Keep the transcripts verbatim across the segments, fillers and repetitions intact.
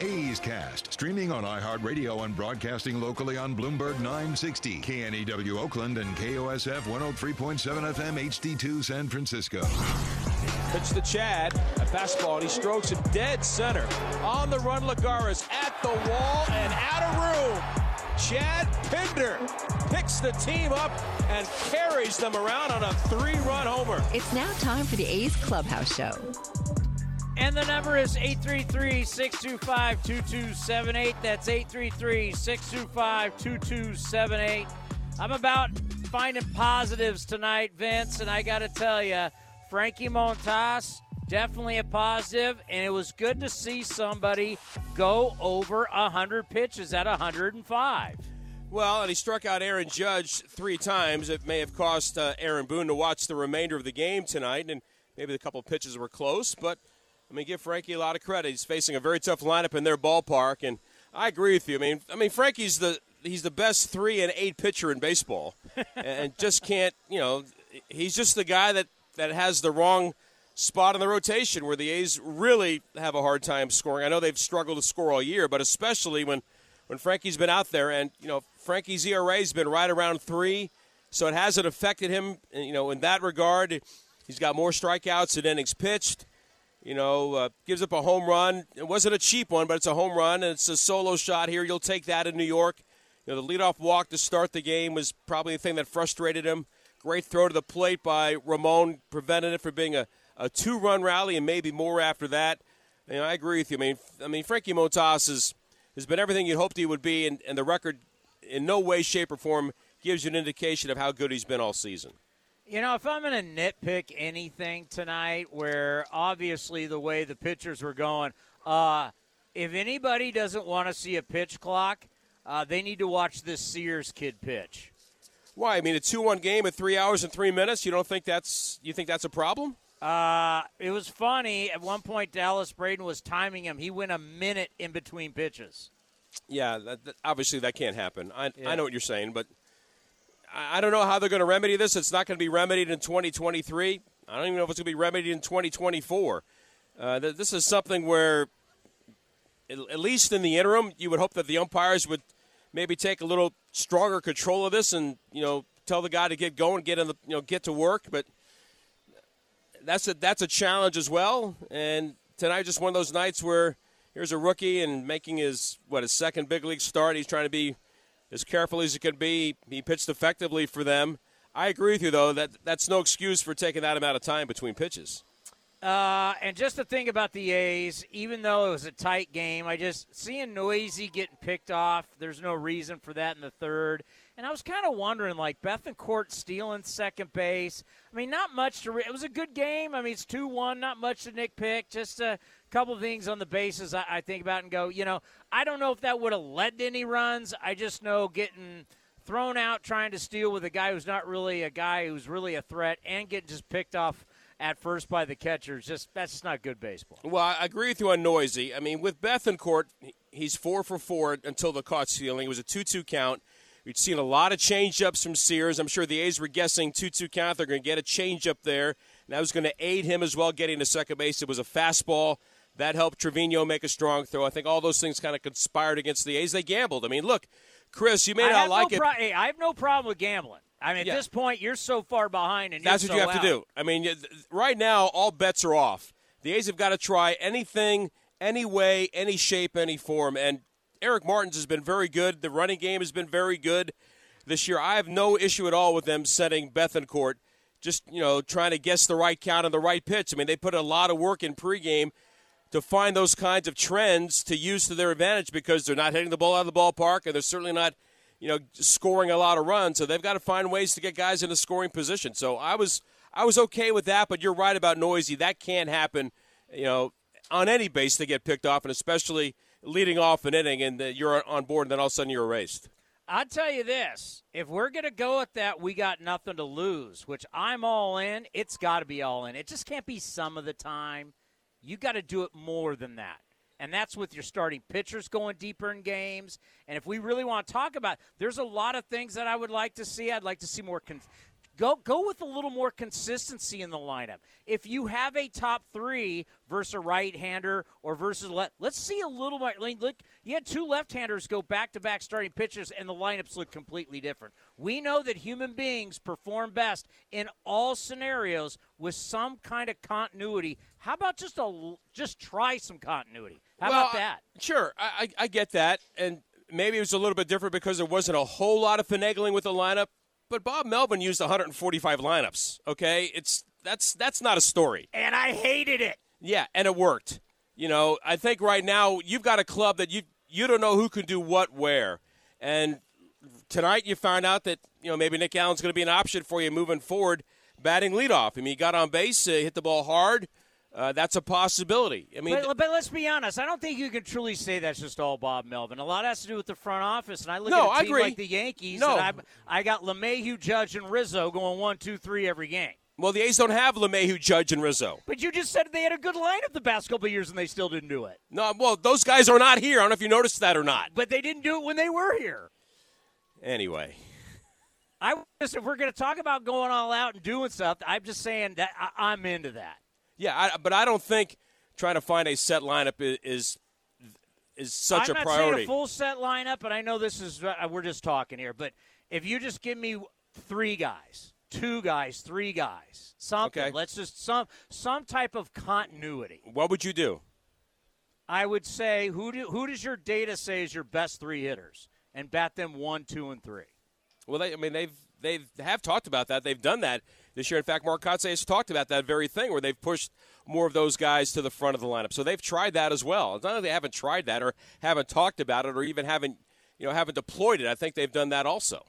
A's Cast, streaming on iHeartRadio and broadcasting locally on Bloomberg nine sixty, K N E W Oakland, and K O S F one oh three point seven F M H D two San Francisco. Pitch to Chad, a fastball, and he strokes it dead center. On the run, Lagares at the wall and out of room. Chad Pender picks the team up and carries them around on a three-run homer. It's now time for the A's Clubhouse Show. And the number is eight three three, six two five, two two seven eight. That's eight three three, six two five, two two seven eight. I'm about finding positives tonight, Vince, and I got to tell you, Frankie Montas, definitely a positive, and it was good to see somebody go over one hundred pitches at one hundred five. Well, and he struck out Aaron Judge three times. It may have cost uh, Aaron Boone to watch the remainder of the game tonight, and maybe a couple of pitches were close, but I mean, give Frankie a lot of credit. He's facing a very tough lineup in their ballpark, and I agree with you. I mean, I mean, Frankie's the he's the best three and eight pitcher in baseball, and just can't, you know, he's just the guy that, that has the wrong spot in the rotation where the A's really have a hard time scoring. I know they've struggled to score all year, but especially when, when Frankie's been out there, and you know, Frankie's E R A's been right around three, so it hasn't affected him. You know, in that regard, he's got more strikeouts than innings pitched. You know, uh, gives up a home run. It wasn't a cheap one, but it's a home run, and it's a solo shot here. You'll take that in New York. You know, the leadoff walk to start the game was probably the thing that frustrated him. Great throw to the plate by Ramon, prevented it from being a, a two-run rally and maybe more after that. And I agree with you. I mean, I mean Frankie Montas is, has been everything you'd hoped he would be, and, and the record in no way, shape, or form gives you an indication of how good he's been all season. You know, if I'm going to nitpick anything tonight, where obviously the way the pitchers were going, uh, if anybody doesn't want to see a pitch clock, uh, they need to watch this Sears kid pitch. Why? I mean, a two one game at three hours and three minutes. You don't think that's you think that's a problem? Uh, it was funny. At one point, Dallas Braden was timing him. He went a minute in between pitches. Yeah, that, that, obviously that can't happen. I yeah. I know what you're saying, but I don't know how they're going to remedy this. It's not going to be remedied in twenty twenty-three. I don't even know if it's going to be remedied in twenty twenty-four. Uh, th- this is something where, it, at least in the interim, you would hope that the umpires would maybe take a little stronger control of this, and you know, tell the guy to get going, get in the, you know, get to work. But that's a that's a challenge as well. And tonight, just one of those nights where here's a rookie and making his what his second big league start. He's trying to be as careful as it could be. He pitched effectively for them. I agree with you, though, that that's no excuse for taking that amount of time between pitches. Uh, and just the thing about the A's, even though it was a tight game, I just seeing Noisy getting picked off, there's no reason for that in the third. And I was kind of wondering, like, Bethancourt stealing second base. I mean, not much to re- – it was a good game. I mean, it's two one, not much to nitpick, just a couple of things on the bases I, I think about and go, you know, I don't know if that would have led to any runs. I just know getting thrown out trying to steal with a guy who's not really a guy who's really a threat and getting just picked off at first by the catchers, just that's just not good baseball. Well, I agree with you on Noisy. I mean, with Bethancourt, he's four for four until the caught stealing. It was a two two count. We'd seen a lot of change-ups from Sears. I'm sure the A's were guessing two two count. They're going to get a change-up there. And that was going to aid him as well getting to second base. It was a fastball. That helped Trivino make a strong throw. I think all those things kind of conspired against the A's. They gambled. I mean, look, Chris, you may I not like no it. Pro- hey, I have no problem with gambling. I mean, at yeah. this point, you're so far behind and That's you're That's what so you have out. to do. I mean, right now, all bets are off. The A's have got to try anything, any way, any shape, any form, and Eric Martins has been very good. The running game has been very good this year. I have no issue at all with them setting Bethancourt, just, you know, trying to guess the right count on the right pitch. I mean, they put a lot of work in pregame to find those kinds of trends to use to their advantage because they're not hitting the ball out of the ballpark and they're certainly not, you know, scoring a lot of runs. So they've got to find ways to get guys in a scoring position. So I was I was okay with that, but you're right about Noisy. That can't happen, you know, on any base they get picked off, and especially – leading off an inning, and you're on board, and then all of a sudden you're erased. I'll tell you this. If we're going to go at that, we got nothing to lose, which I'm all in. It's got to be all in. It just can't be some of the time. You got to do it more than that, and that's with your starting pitchers going deeper in games. And if we really want to talk about it, there's a lot of things that I would like to see. I'd like to see more con- Go go with a little more consistency in the lineup. If you have a top three versus a right-hander or versus left, let's see a little more. Look, you had two left-handers go back-to-back starting pitchers, and the lineups look completely different. We know that human beings perform best in all scenarios with some kind of continuity. How about just a just try some continuity? How well, about that? I, sure, I, I get that, and maybe it was a little bit different because there wasn't a whole lot of finagling with the lineup. But Bob Melvin used one hundred forty-five lineups, okay? It's that's that's not a story. And I hated it. Yeah, and it worked. You know, I think right now you've got a club that you you don't know who can do what where. And tonight you found out that, you know, maybe Nick Allen's going to be an option for you moving forward, batting leadoff. I mean, he got on base, uh, hit the ball hard. Uh, that's a possibility. I mean, but, but let's be honest. I don't think you can truly say that's just all Bob Melvin. A lot has to do with the front office. And I look no, at a team like the Yankees, no. and I, I got LeMahieu, Judge, and Rizzo going one, two, three every game. Well, the A's don't have LeMahieu, Judge, and Rizzo. But you just said they had a good lineup the past couple of years, and they still didn't do it. No, well, those guys are not here. I don't know if you noticed that or not. But they didn't do it when they were here. Anyway. I just, if we're going to talk about going all out and doing stuff, I'm just saying that I, I'm into that. Yeah, I, but I don't think trying to find a set lineup is is, is such I'm a priority. I'm not saying a full set lineup, but I know this is – we're just talking here. But if you just give me three guys, two guys, three guys, something. Okay. Let's just – some some type of continuity. What would you do? I would say who do, who does your data say is your best three hitters and bat them one, two, and three? Well, they, I mean, they've they have talked about that. They've done that this year. In fact, Mark Kotsay has talked about that very thing where they've pushed more of those guys to the front of the lineup. So they've tried that as well. It's not that they haven't tried that or haven't talked about it or even haven't, you know, haven't deployed it. I think they've done that also.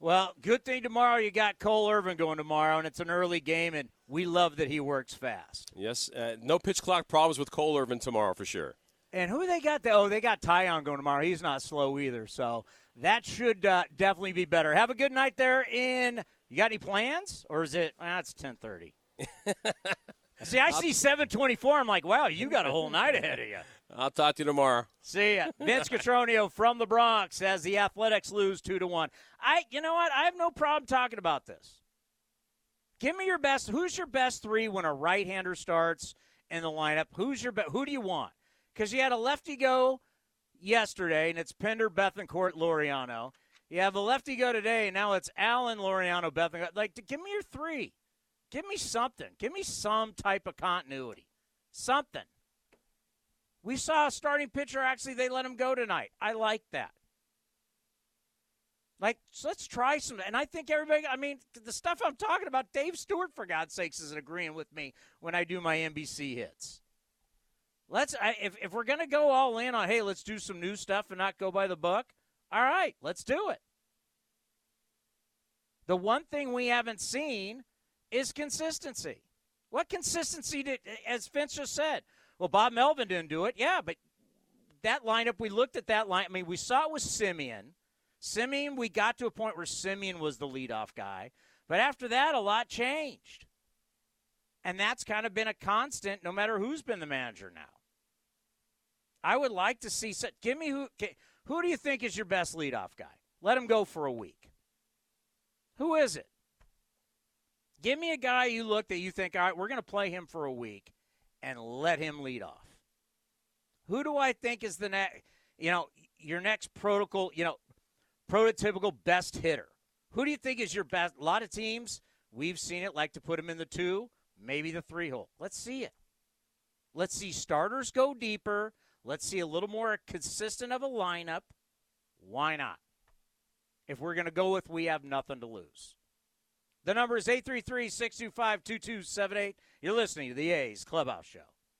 Well, good thing tomorrow you got Cole Irvin going tomorrow, and it's an early game, and we love that he works fast. Yes, uh, no pitch clock problems with Cole Irvin tomorrow for sure. And who they got? The, oh, they got Tyon going tomorrow. He's not slow either, so that should uh, definitely be better. Have a good night there in – you got any plans? Or is it ah, – it's ten thirty. See, I I'll, see seven twenty-four. I'm like, wow, you got a whole night ahead of you. I'll talk to you tomorrow. See ya. Vince Cotroneo from the Bronx as the Athletics lose two to one. I, you know what? I have no problem talking about this. Give me your best – who's your best three when a right-hander starts in the lineup? Who's your be- – who do you want? Because you had a lefty go yesterday, and it's Pender, Bethancourt, Laureano. You have a lefty go today, and now it's Allen, Laureano, Bethancourt. Like, give me your three. Give me something. Give me some type of continuity. Something. We saw a starting pitcher, actually, they let him go tonight. I like that. Like, so let's try some. And I think everybody, I mean, the stuff I'm talking about, Dave Stewart, for God's sakes, isn't agreeing with me when I do my N B C hits. Let's I, if if we're gonna go all in on hey, let's do some new stuff and not go by the buck. All right, let's do it. The one thing we haven't seen is consistency. What consistency did, as Vince just said? Well, Bob Melvin didn't do it. Yeah, but that lineup, we looked at that line. I mean, we saw it with Semien. Semien, we got to a point where Semien was the leadoff guy, but after that, a lot changed, and that's kind of been a constant, no matter who's been the manager now. I would like to see – give me who – who do you think is your best leadoff guy? Let him go for a week. Who is it? Give me a guy you look that you think, all right, we're going to play him for a week and let him lead off. Who do I think is the next – you know, your next protocol – you know, prototypical best hitter? Who do you think is your best – a lot of teams, we've seen it, like to put him in the two, maybe the three-hole. Let's see it. Let's see starters go deeper. Let's see a little more consistent of a lineup. Why not? If we're going to go with we have nothing to lose. The number is eight three three, six two five, two two seven eight. You're listening to the A's Clubhouse Show.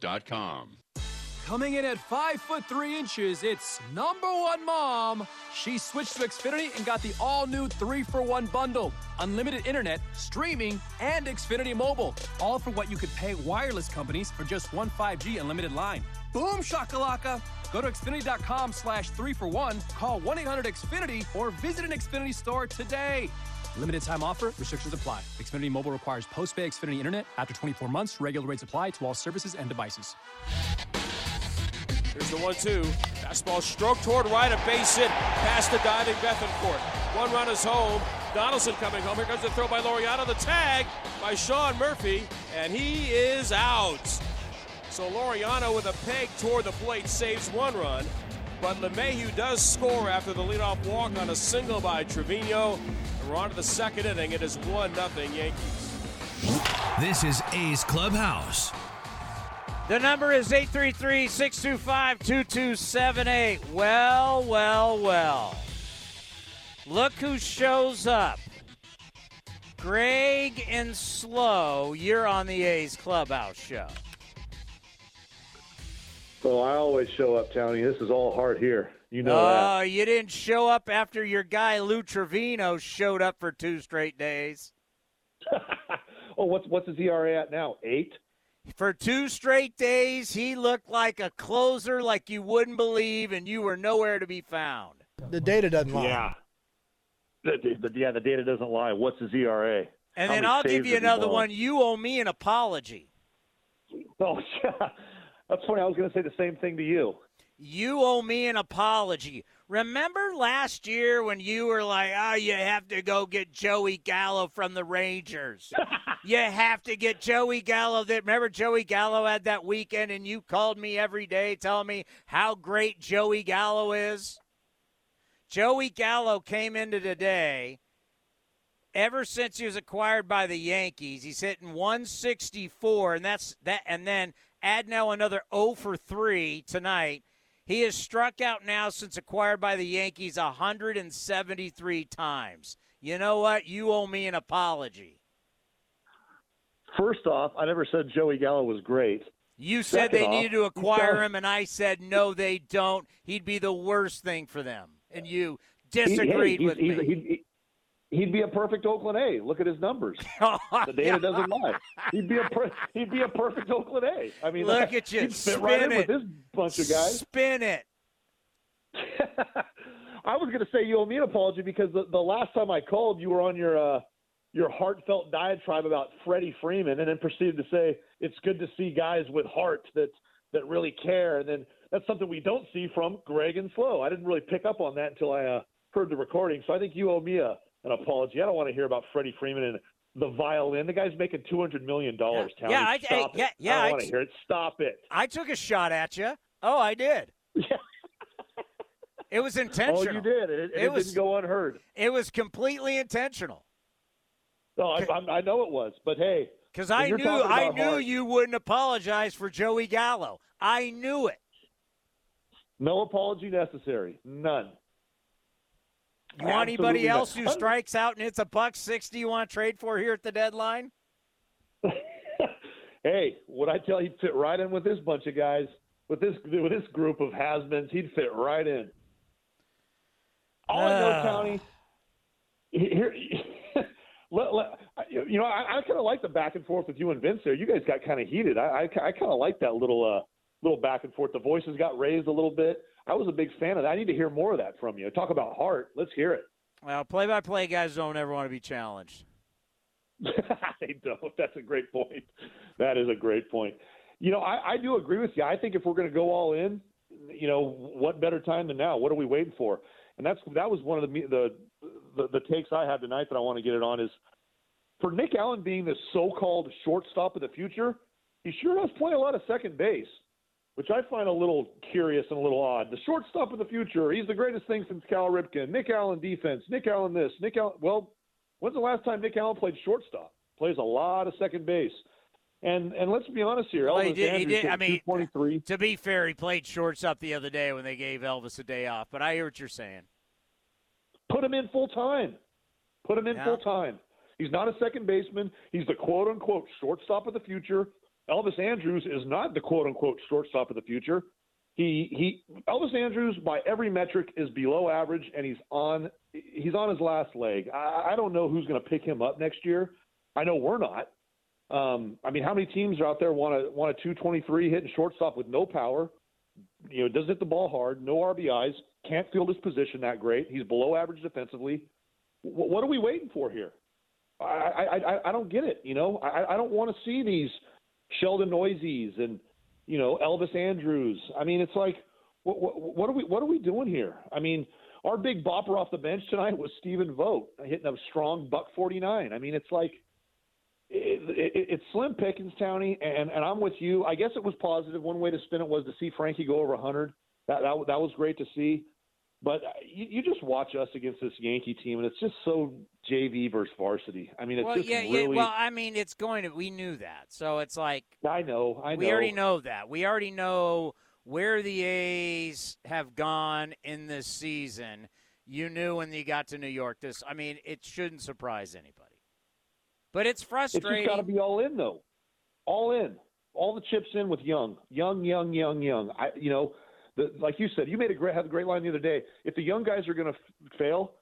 dot com. Coming in at five foot three inches, it's number one mom. She switched to Xfinity and got the all-new three for one bundle. Unlimited internet, streaming, and Xfinity Mobile. All for what you could pay wireless companies for just one five G unlimited line. Boom shakalaka! Go to Xfinity.com slash three for one, call one eight hundred X finity, or visit an Xfinity store today. Limited time offer, restrictions apply. Xfinity Mobile requires post-pay Xfinity internet. After twenty-four months, regular rates apply to all services and devices. Here's the one two. Fastball stroke toward right, a base hit past the diving Bethancourt. One run is home. Donaldson coming home. Here comes the throw by Laureano. The tag by Sean Murphy, and he is out. So Laureano with a peg toward the plate saves one run, but LeMahieu does score after the leadoff walk on a single by Trivino. And we're on to the second inning. It is one nothing Yankees. This is A's Clubhouse. The number is eight three three, six two five, two two seven eight. Well, well, well. Look who shows up. Greg and Slow, you're on the A's Clubhouse show. So I always show up, Tony. This is all hard here. You know uh, that. Oh, you didn't show up after your guy Lou Trivino showed up for two straight days. Oh, what's, what's his E R A at now? Eight? For two straight days, he looked like a closer like you wouldn't believe, and you were nowhere to be found. The data doesn't lie. Yeah, the, the, yeah, the data doesn't lie. What's his E R A? And How then I'll give you another one. You owe me an apology. Oh, yeah. That's funny. I was going to say the same thing to you. You owe me an apology. Remember last year when you were like, oh, you have to go get Joey Gallo from the Rangers. You have to get Joey Gallo. Remember Joey Gallo had that weekend, and you called me every day telling me how great Joey Gallo is? Joey Gallo came into today. Ever since he was acquired by the Yankees, he's hitting one sixty-four, and that's that. And then add now another oh for three tonight. He has struck out now since acquired by the Yankees one hundred seventy-three times. You know what? You owe me an apology. First off, I never said Joey Gallo was great. You said Second they off, needed to acquire him, and I said, no, they don't. He'd be the worst thing for them. And you disagreed he, hey, with he's, me. He's, he'd, he'd be a perfect Oakland A. Look at his numbers. The data doesn't lie. He'd be a per- he'd be a perfect Oakland A. I mean, look at you. He'd fit Spin right it. in with this bunch of guys. Spin it. I was going to say you owe me an apology because the, the last time I called, you were on your uh, your heartfelt diatribe about Freddie Freeman, and then proceeded to say it's good to see guys with heart that that really care, and then that's something we don't see from Greg and Slow. I didn't really pick up on that until I uh, heard the recording, so I think you owe me a, an apology. I don't want to hear about Freddie Freeman and the violin. The guy's making two hundred million dollars, yeah. Tony. Yeah, I, Stop I, it. Yeah, yeah, I don't I, want to hear it. Stop it. I took a shot at you. Oh, I did. Yeah. It was intentional. Oh, you did. It, it, it was, didn't go unheard. It was completely intentional. No, I, I, I know it was, but hey. Because I knew I knew heart, you wouldn't apologize for Joey Gallo. I knew it. No apology necessary. None. You want Absolutely anybody else none. who strikes out and it's a buck sixty you want to trade for here at the deadline? Hey, what I tell you, he'd fit right in with this bunch of guys, with this with this group of has-beens, he'd fit right in. All uh. I know, Tony, here, let, let, you know, I, I kind of like the back and forth with you and Vince there. You guys got kind of heated. I, I, I kind of like that little uh, little back and forth. The voices got raised a little bit. I was a big fan of that. I need to hear more of that from you. Talk about heart. Let's hear it. Well, play-by-play guys don't ever want to be challenged. They don't. That's a great point. That is a great point. You know, I, I do agree with you. I think if we're going to go all in, you know, what better time than now? What are we waiting for? And that's that was one of the the the, the takes I had tonight that I want to get it on is for Nick Allen being the so-called shortstop of the future, he sure does play a lot of second base, which I find a little curious and a little odd. The shortstop of the future, he's the greatest thing since Cal Ripken. Nick Allen defense, Nick Allen this, Nick Allen. Well, when's the last time Nick Allen played shortstop? Plays a lot of second base. And and let's be honest here, Elvis well, he did, Andrus he did. I mean, two twenty-three. To be fair, he played shortstop the other day when they gave Elvis a day off, but I hear what you're saying. Put him in full time. Put him in yeah. full time. He's not a second baseman. He's the quote-unquote shortstop of the future. Elvis Andrus is not the quote-unquote shortstop of the future. He he Elvis Andrus by every metric is below average, and he's on he's on his last leg. I, I don't know who's going to pick him up next year. I know we're not. Um, I mean, how many teams are out there want to want a two twenty-three hitting shortstop with no power? You know, doesn't hit the ball hard, no R B Is, can't field his position that great. He's below average defensively. W- what are we waiting for here? I I, I, I don't get it. You know, I, I don't want to see these Sheldon Noisies and, you know, Elvis Andrus. I mean, it's like, what, what, what are we what are we doing here? I mean, our big bopper off the bench tonight was Stephen Vogt, hitting a strong buck forty-nine. I mean, it's like it, it, it's slim pickings, Townie, and, and I'm with you. I guess it was positive. One way to spin it was to see Frankie go over one hundred. That that, that was great to see. But you, you just watch us against this Yankee team, and it's just so J V versus varsity. I mean, it's well, just yeah, really. Yeah, well, I mean, it's going to. We knew that, so it's like I know, I know. We already know that. We already know where the A's have gone in this season. You knew when you got to New York. This, I mean, it shouldn't surprise anybody. But it's frustrating. It's got to be all in, though. All in, all the chips in with Young, Young, Young, Young, Young. I, you know. The, like you said, you made a great, had a great line the other day. If the young guys are going to f- fail,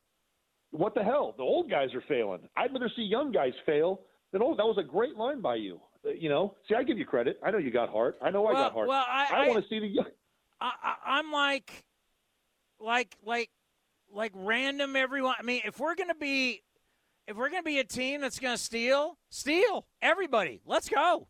what the hell? The old guys are failing. I'd rather see young guys fail than old. That was a great line by you. You know, see, I give you credit. I know you got heart. I know well, I got heart. Well, I, I, I want to see the young. I, I, I'm like, like, like, like random everyone. I mean, if we're going to be, if we're going to be a team that's going to steal, steal everybody. Let's go.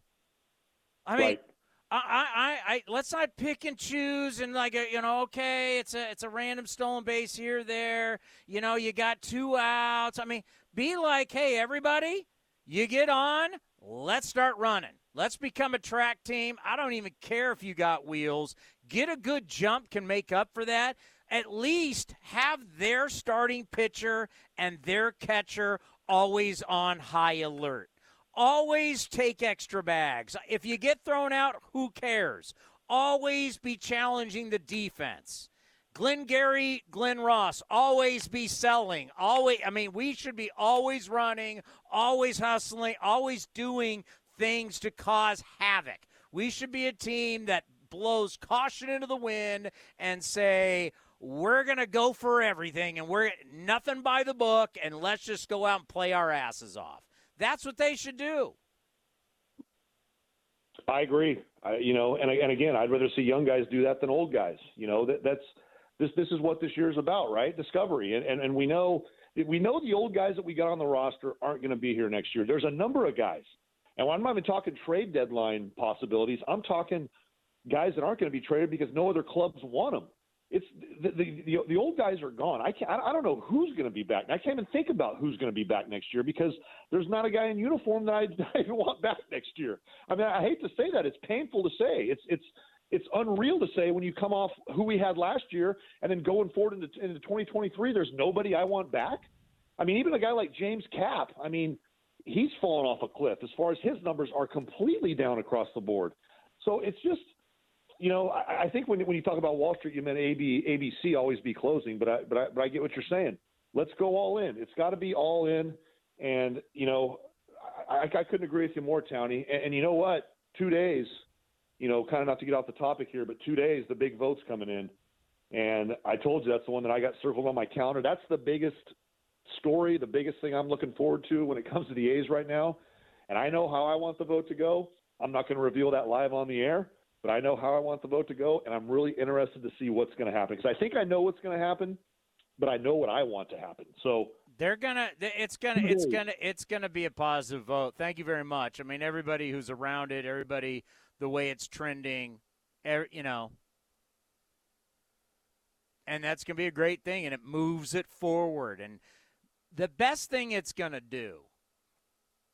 I mean. Right. I, I, I, let's not pick and choose and like, you know, okay, it's a, it's a random stolen base here, there, you know, you got two outs. I mean, be like, hey, everybody, you get on, let's start running. Let's become a track team. I don't even care if you got wheels. Get a good jump can make up for that. At least have their starting pitcher and their catcher always on high alert. Always take extra bags. If you get thrown out, who cares? Always be challenging the defense. Glengarry, Glenn Ross, always be selling. Always, I mean, we should be always running, always hustling, always doing things to cause havoc. We should be a team that blows caution into the wind and say, we're going to go for everything and we're nothing by the book and let's just go out and play our asses off. That's what they should do. I agree. I, you know, and and again, I'd rather see young guys do that than old guys. You know, that that's this. This is what this year's about, right? Discovery, and and, and we know we know the old guys that we got on the roster aren't going to be here next year. There's a number of guys, and I'm not even talking trade deadline possibilities. I'm talking guys that aren't going to be traded because no other clubs want them. It's the the the, the old guys are gone. I can't, I don't know who's going to be back. I can't even think about who's going to be back next year because there's not a guy in uniform that I, I even want back next year. I mean, I hate to say that. It's painful to say. It's it's it's unreal to say when you come off who we had last year and then going forward into into twenty twenty-three. There's nobody I want back. I mean, even a guy like James Kapp. I mean, he's fallen off a cliff as far as his numbers are completely down across the board. So it's just. You know, I, I think when when you talk about Wall Street, you meant A B, A B C always be closing, but I, but I, but I get what you're saying. Let's go all in. It's got to be all in, and you know, I, I, I couldn't agree with you more, Townie. And, and you know what? Two days, you know, kind of not to get off the topic here, but two days, the big vote's coming in, and I told you that's the one that I got circled on my calendar. That's the biggest story, the biggest thing I'm looking forward to when it comes to the A's right now. And I know how I want the vote to go. I'm not going to reveal that live on the air. But I know how I want the vote to go, and I'm really interested to see what's going to happen because I think I know what's going to happen, but I know what I want to happen. So they're gonna, it's gonna, it's gonna, it's gonna be a positive vote. Thank you very much. I mean, everybody who's around it, everybody, the way it's trending, you know, and that's gonna be a great thing, and it moves it forward. And the best thing it's gonna do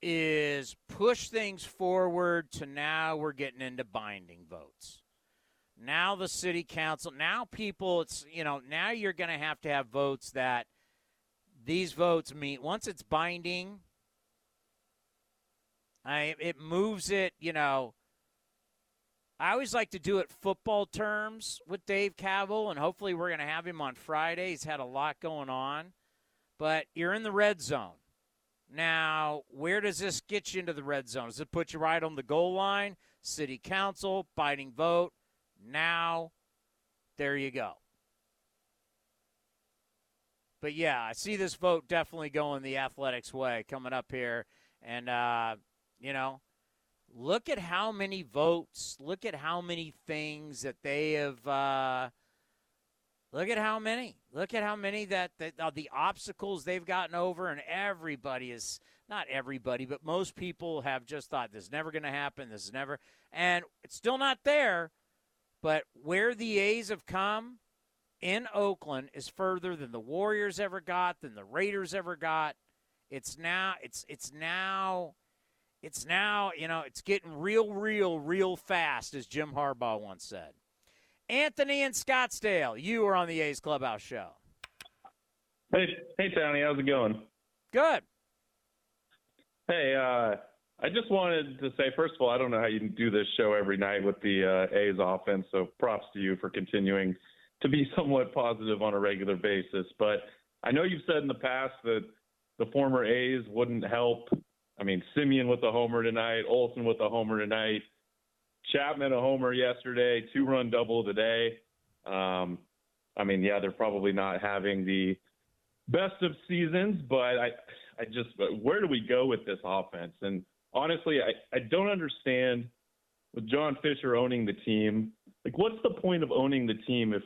is push things forward to now we're getting into binding votes. Now the city council, now people, it's, you know, now you're going to have to have votes that these votes meet. Once it's binding, I it moves it, you know. I always like to do it football terms with Dave Cavill, and hopefully we're going to have him on Friday. He's had a lot going on, but you're in the red zone. Now, where does this get you into the red zone? Does it put you right on the goal line? City council, binding vote. Now There you go. But, yeah, I see this vote definitely going the Athletics' way coming up here. And, uh, you know, look at how many votes. Look at how many things that they have uh, – look at how many. Look at how many that, that uh, the obstacles they've gotten over, and everybody is – not everybody, but most people have just thought this is never going to happen. This is never – and it's still not there, but where the A's have come – in Oakland is further than the Warriors ever got, than the Raiders ever got. It's now, it's it's now, it's now, you know, it's getting real, real, real fast, as Jim Harbaugh once said. Anthony in Scottsdale, you are on the A's Clubhouse Show. Hey, hey, Tony, how's it going? Good. Hey, uh, I just wanted to say, first of all, I don't know how you can do this show every night with the uh, A's offense, so props to you for continuing to be somewhat positive on a regular basis. But I know you've said in the past that the former A's wouldn't help. I mean, Semien with a homer tonight, Olsen with a homer tonight, Chapman a homer yesterday, two-run double today. Um, I mean, yeah, they're probably not having the best of seasons, but I, I just, where do we go with this offense? And honestly, I, I don't understand with John Fisher owning the team. Like, what's the point of owning the team if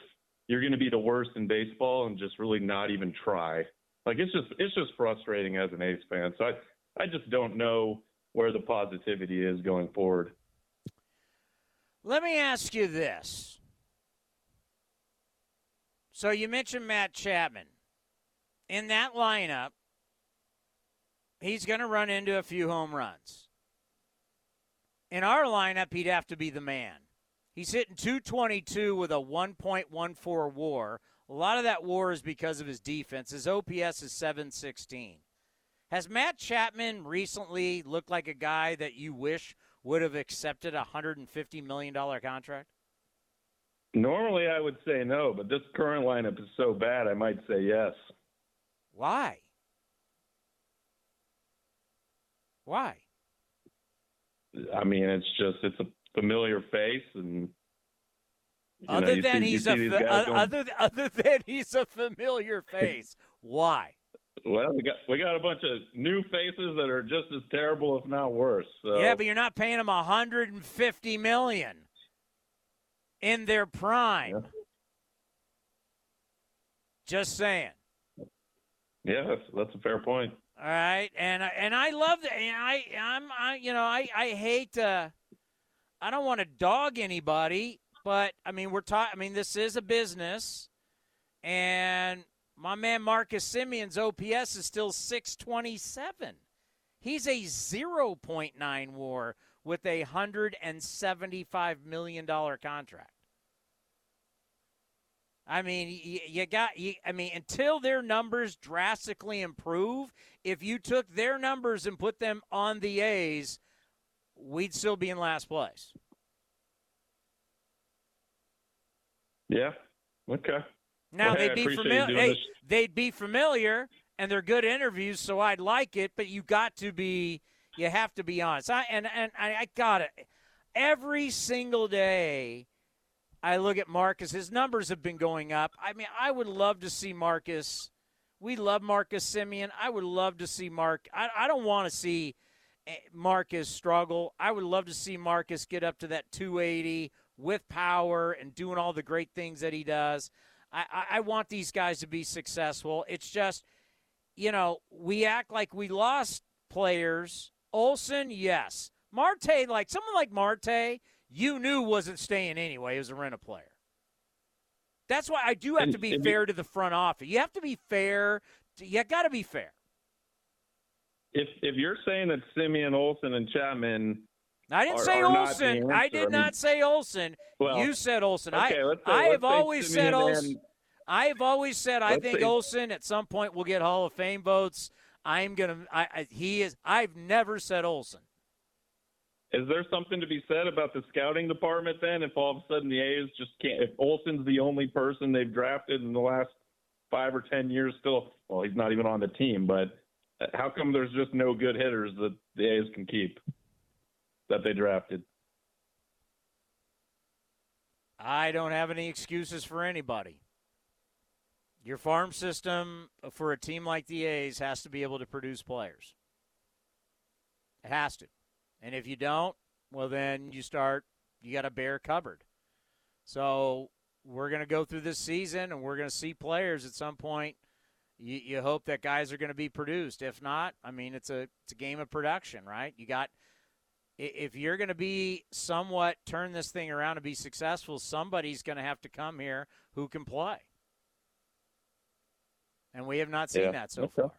you're going to be the worst in baseball and just really not even try? Like, it's just it's just frustrating as an A's fan. So I, I just don't know where the positivity is going forward. Let me ask you this. So you mentioned Matt Chapman. In that lineup, he's going to run into a few home runs. In our lineup, he'd have to be the man. He's hitting two twenty-two with a one point one four war. A lot of that war is because of his defense. His O P S is seven sixteen. Has Matt Chapman recently looked like a guy that you wish would have accepted a one hundred fifty million dollars contract? Normally I would say no, but this current lineup is so bad I might say yes. Why? Why? I mean, it's just – it's a familiar face, and other than he's a familiar face, why? Well, we got we got a bunch of new faces that are just as terrible, if not worse. So. Yeah, but you're not paying them one hundred fifty million dollars in their prime. Yeah. Just saying. Yeah, that's, that's a fair point. All right, and and I love that. And I I'm I you know I I hate. Uh, I don't want to dog anybody, but, I mean, we're ta- I mean, this is a business, and my man Marcus Semien's O P S is still six twenty-seven. He's a point nine war with a one hundred seventy-five million dollars contract. I mean, you, you got you, – I mean, until their numbers drastically improve, if you took their numbers and put them on the A's, we'd still be in last place. Yeah. Okay. Now, well, hey, they'd be familiar. Hey, they'd be familiar, and they're good interviews, so I'd like it. But you got to be. You have to be honest. I and and I, I got it. Every single day, I look at Marcus. His numbers have been going up. I mean, I would love to see Marcus. We love Marcus Semien. I would love to see Mark. I I don't want to see Marcus struggle. I would love to see Marcus get up to that two eighty with power and doing all the great things that he does. I, I, I want these guys to be successful. It's just, you know, we act like we lost players. Olsen, yes. Marte, like someone like Marte, you knew wasn't staying anyway. He was a rent-a-player. That's why I do have to be fair to the front office. You have to be fair. To, you got to be fair. If if you're saying that Semien, Olsen, and Chapman, I didn't are, say are Olsen. I did I mean, not say Olsen. Well, you said Olsen. Okay, I let's say, I let's have say always Semien said Olsen. And, I have always said I think say. Olsen at some point will get Hall of Fame votes. I'm gonna. I, I he is. I've never said Olsen. Is there something to be said about the scouting department then? If all of a sudden the A's just can't, if Olsen's the only person they've drafted in the last five or ten years, still, well, he's not even on the team, but. How come there's just no good hitters that the A's can keep that they drafted? I don't have any excuses for anybody. Your farm system for a team like the A's has to be able to produce players. It has to. And if you don't, well, then you start, you got a bare cupboard. So we're going to go through this season, and we're going to see players at some point. You, you hope that guys are going to be produced. If not, I mean, it's a it's a game of production, right? You got – if you're going to be somewhat turn this thing around and be successful, somebody's going to have to come here who can play. And we have not seen yeah. that so okay. far.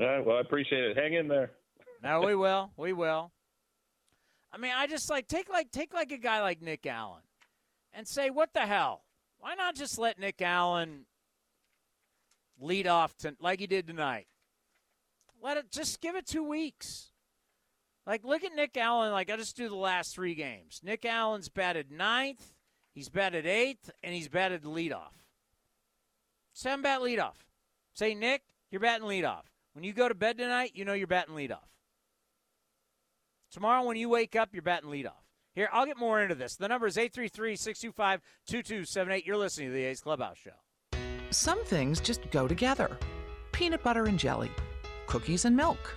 All right, well, I appreciate it. Hang in there. No, we will. We will. I mean, I just like take like take like a guy like Nick Allen and say, what the hell? Why not just let Nick Allen lead off to, like he did tonight? Let it just give it two weeks. Like, look at Nick Allen. Like, I'll just do the last three games. Nick Allen's batted ninth, he's batted eighth, and he's batted leadoff. Say I'm bat leadoff. Say, Nick, you're batting leadoff. When you go to bed tonight, you know you're batting leadoff. Tomorrow when you wake up, you're batting leadoff. Here, I'll get more into this. The number is eight three three, six two five, two two seven eight. You're listening to the A's Clubhouse Show. Some things just go together. Peanut butter and jelly, cookies and milk,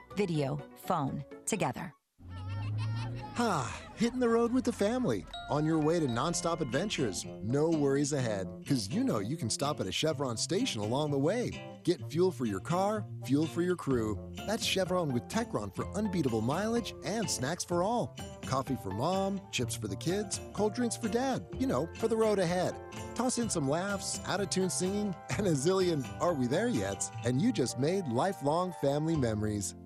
video, phone, together. Ah, hitting the road with the family on your way to nonstop adventures. No worries ahead, because you know you can stop at a Chevron station along the way. Get fuel for your car, fuel for your crew. That's Chevron with Tecron for unbeatable mileage and snacks for all. Coffee for mom, chips for the kids, cold drinks for dad, you know, for the road ahead. Toss in some laughs, out-of-tune singing, and a zillion "Are We There Yet?" and you just made lifelong family memories.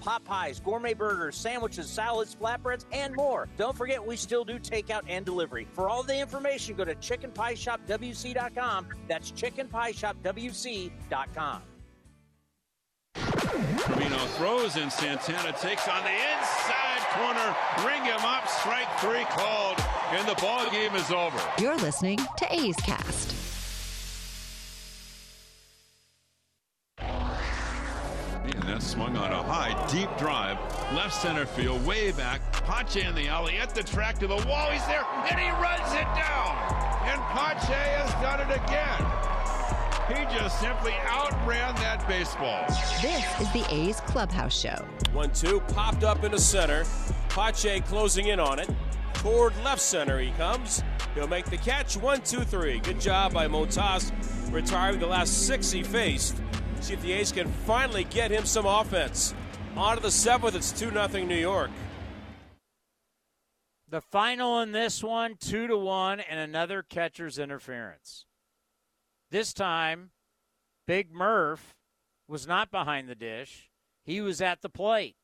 Pot pies, gourmet burgers, sandwiches, salads, flatbreads, and more. Don't forget, we still do takeout and delivery. For all the information, go to chicken pie shop w c dot com. That's chicken pie shop w c dot com. Trivino throws and Santana takes on the inside corner. Ring him up. Strike three called, and the ball game is over. You're listening to A's Cast. And that swung on a high, deep drive, left center field, way back. Pache in the alley, at the track, to the wall. He's there, and he runs it down. And Pache has done it again. He just simply outran that baseball. This is the A's Clubhouse Show. one two, popped up into center. Pache closing in on it. Toward left center he comes. He'll make the catch. one two three. Good job by Montas, retiring the last six he faced. See if the A's can finally get him some offense. On to the seventh, it's two nothing New York. The final in this one, two to one, and another catcher's interference. This time, Big Murph was not behind the dish. He was at the plate.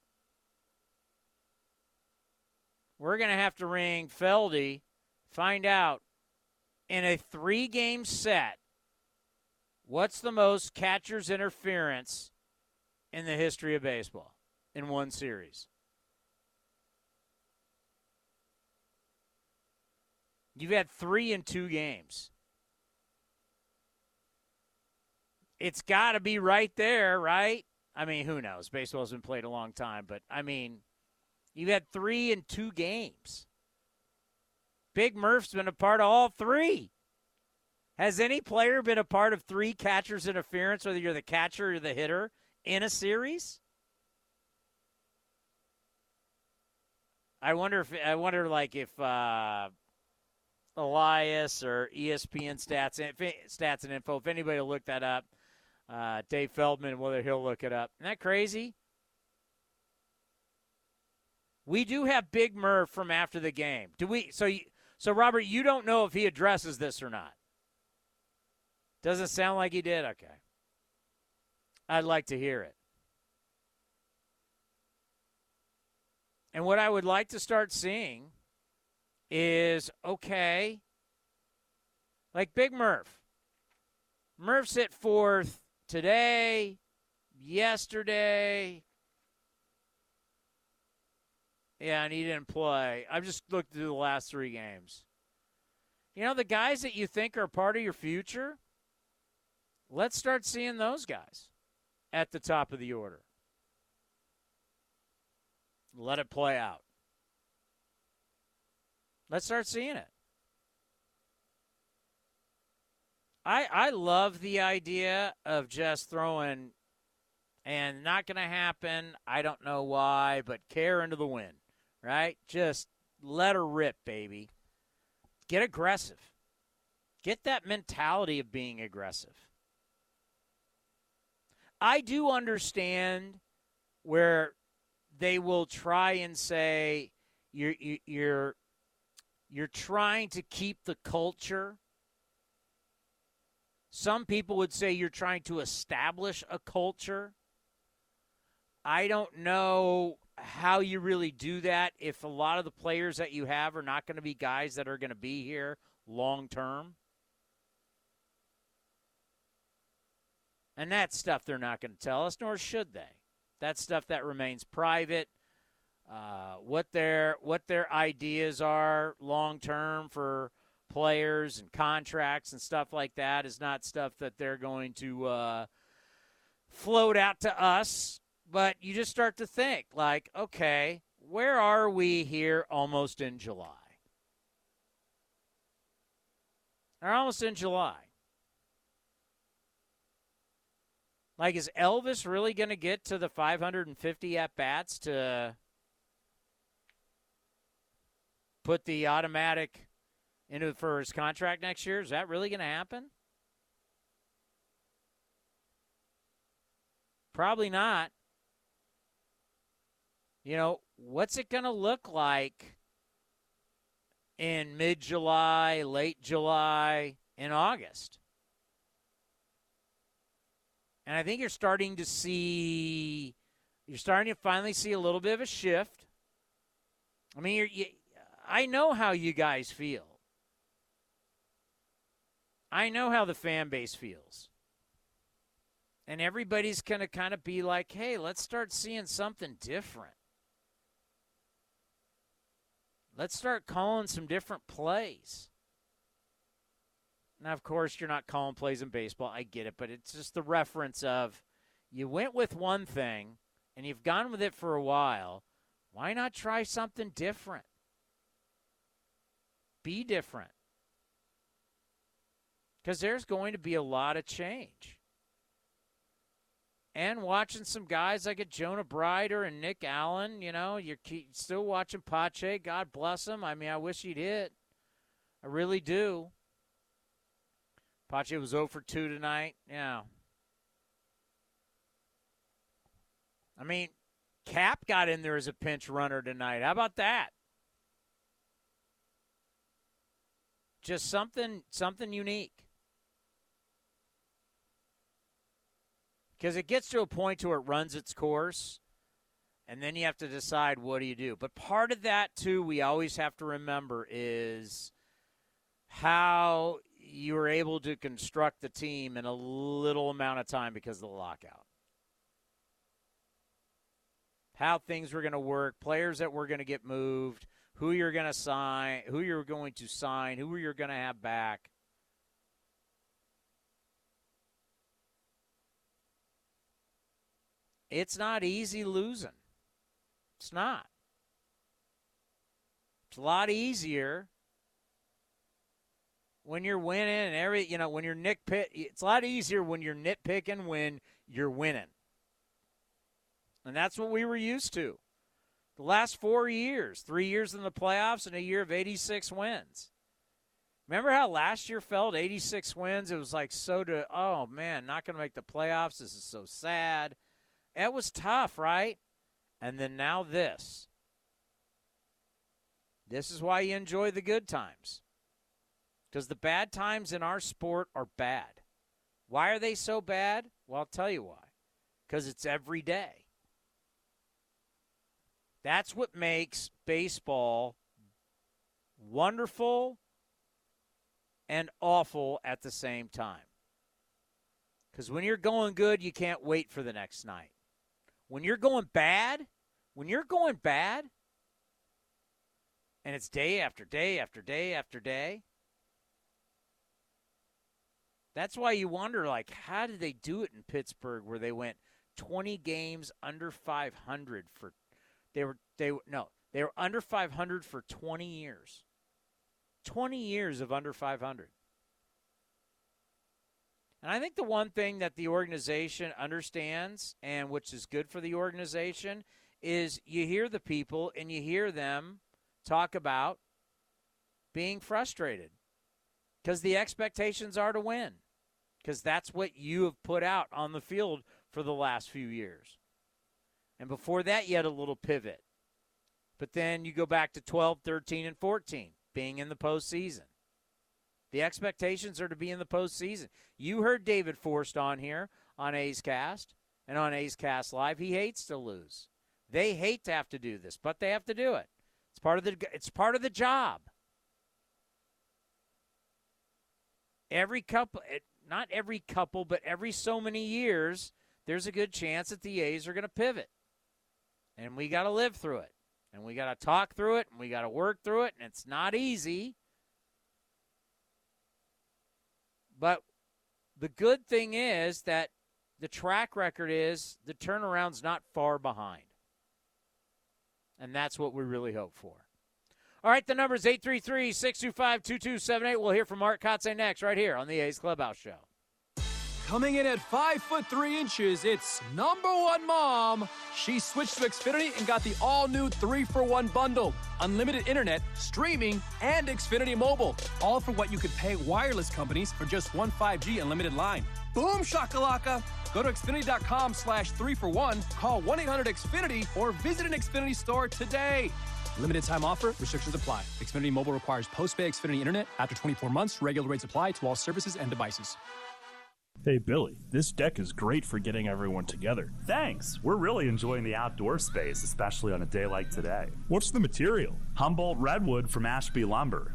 We're going to have to ring Feldy, find out in a three-game set, what's the most catcher's interference in the history of baseball in one series? You've had three in two games. It's got to be right there, right? I mean, who knows? Baseball's been played a long time, but, I mean, you've had three in two games. Big Murph's been a part of all three. Has any player been a part of three catchers' interference, whether you're the catcher or the hitter, in a series? I wonder if I wonder like if uh, Elias or E S P N stats stats and info. If anybody will look that up, uh, Dave Feldman, whether he'll look it up. Isn't that crazy? We do have Big Murph from after the game. Do we? So, you, so Robert, you don't know if he addresses this or not. Doesn't sound like he did. Okay. I'd like to hear it. And what I would like to start seeing is, okay, like Big Murph. Murph's hit fourth today, yesterday. Yeah, and he didn't play. I've just looked through the last three games. You know, the guys that you think are part of your future, let's start seeing those guys at the top of the order. Let it play out. Let's start seeing it. I I love the idea of just throwing and not going to happen, I don't know why, but care into the wind, right? Just let her rip, baby. Get aggressive. Get that mentality of being aggressive. I do understand where they will try and say you're, you're, you're trying to keep the culture. Some people would say you're trying to establish a culture. I don't know how you really do that if a lot of the players that you have are not going to be guys that are going to be here long term. And that's stuff they're not going to tell us, nor should they. That's stuff that remains private. Uh, what their what their ideas are long term for players and contracts and stuff like that is not stuff that they're going to uh, float out to us. But you just start to think, like, okay, where are we here almost in July? We're almost in July. Like, is Elvis really going to get to the five hundred fifty at-bats to put the automatic into for his contract next year? Is that really going to happen? Probably not. You know, what's it going to look like in mid-July, late July, in August? And I think you're starting to see, you're starting to finally see a little bit of a shift. I mean, you're, you, I know how you guys feel. I know how the fan base feels. And everybody's going to kind of be like, hey, let's start seeing something different. Let's start calling some different plays. Now, of course, you're not calling plays in baseball. I get it, but it's just the reference of you went with one thing and you've gone with it for a while. Why not try something different? Be different. Because there's going to be a lot of change. And watching some guys like a Jonah Brider and Nick Allen, you know, you're still watching Pache. God bless him. I mean, I wish he'd hit. I really do. Pache was oh for two tonight. Yeah. I mean, Cap got in there as a pinch runner tonight. How about that? Just something, something unique. Because it gets to a point to where it runs its course, and then you have to decide what do you do. But part of that, too, we always have to remember is how you were able to construct the team in a little amount of time because of the lockout. How things were going to work, players that were going to get moved, who you're going to sign, who you're going to sign, who you're going to have back. It's not easy losing. It's not. It's a lot easier when you're winning and every, you know, when you're nitpick. It's a lot easier when you're nitpicking when you're winning. And that's what we were used to. The last four years, three years in the playoffs and a year of eighty-six wins. Remember how last year felt, eighty-six wins? It was like so to, oh, man, not going to make the playoffs. This is so sad. It was tough, right? And then now this. This is why you enjoy the good times. Because the bad times in our sport are bad. Why are they so bad? Well, I'll tell you why. Because it's every day. That's what makes baseball wonderful and awful at the same time. Because when you're going good, you can't wait for the next night. When you're going bad, when you're going bad, and it's day after day after day after day, that's why you wonder, like, how did they do it in Pittsburgh where they went twenty games under five hundred for They were they no, they were under five hundred for twenty years. twenty years of under five hundred. And I think the one thing that the organization understands and which is good for the organization is you hear the people and you hear them talk about being frustrated because the expectations are to win because that's what you have put out on the field for the last few years. And before that, you had a little pivot. But then you go back to twelve, thirteen, and fourteen, being in the postseason. The expectations are to be in the postseason. You heard David Forst on here on A's Cast and on A's Cast Live. He hates to lose. They hate to have to do this, but they have to do it. It's part of the, it's part of the job. Every couple, not every couple, but every so many years, there's a good chance that the A's are going to pivot. And we got to live through it. And we got to talk through it. And we got to work through it. And it's not easy. But the good thing is that the track record is the turnaround's not far behind. And that's what we really hope for. All right, the number is eight three three, six two five, two two seven eight. We'll hear from Mark Kotsay next right here on the A's Clubhouse Show. Coming in at five foot three inches, it's number one mom. She switched to Xfinity and got the all-new three for one bundle. Unlimited internet, streaming, and Xfinity Mobile. All for what you could pay wireless companies for just one five G unlimited line. Boom shakalaka! Go to Xfinity.com slash three for one, call one eight hundred X finity, or visit an Xfinity store today. Limited time offer. Restrictions apply. Xfinity Mobile requires post-pay Xfinity internet. After twenty-four months, regular rates apply to all services and devices. Hey, Billy, this deck is great for getting everyone together. Thanks. We're really enjoying the outdoor space, especially on a day like today. What's the material? Humboldt Redwood from Ashby Lumber.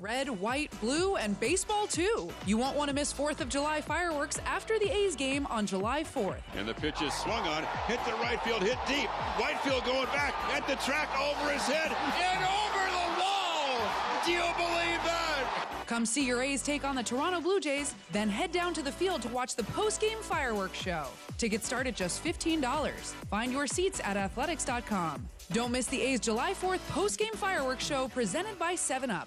Red, white, blue, and baseball, too. You won't want to miss fourth of July fireworks after the A's game on July fourth. And the pitch is swung on, hit the right field, hit deep. Whitefield going back at the track, over his head, and over the wall. Do you believe that? Come see your A's take on the Toronto Blue Jays, then head down to the field to watch the post-game fireworks show. Tickets start at just fifteen dollars. Find your seats at athletics dot com. Don't miss the A's July fourth post-game fireworks show presented by seven up.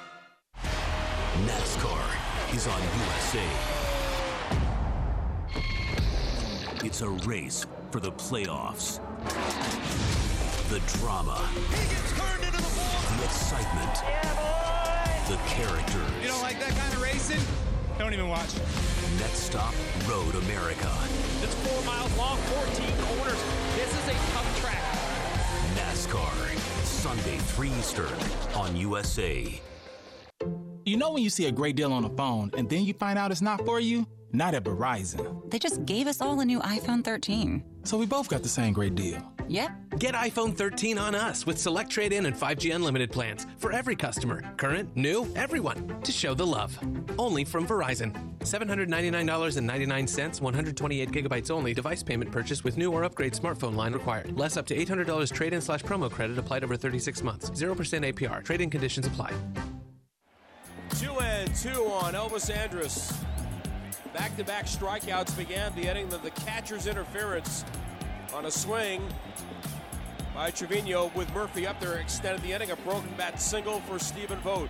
NASCAR is on U S A. It's a race for the playoffs. The drama. He gets turned into the ball. The excitement. Yeah, boy. The characters. You don't like that kind of racing? Don't even watch it. Next stop, Road America. It's four miles long, fourteen corners. This is a tough track. NASCAR, Sunday three Eastern on U S A. You know when you see a great deal on a phone and then you find out it's not for you? Not at Verizon. They just gave us all a new iPhone thirteen. So we both got the same great deal. Yep. Get iPhone thirteen on us with Select Trade-In and five G Unlimited plans for every customer, current, new, everyone, to show the love. Only from Verizon. seven hundred ninety-nine dollars and ninety-nine cents, one hundred twenty-eight gigabytes only, device payment purchase with new or upgrade smartphone line required. Less up to eight hundred dollars trade-in slash promo credit applied over thirty-six months. zero percent A P R. Trade-in conditions apply. Two and two on Elvis Andrus. Back-to-back strikeouts began the inning of the catcher's interference on a swing by Trivino with Murphy up there, extended the inning. A broken bat single for Stephen Vogt.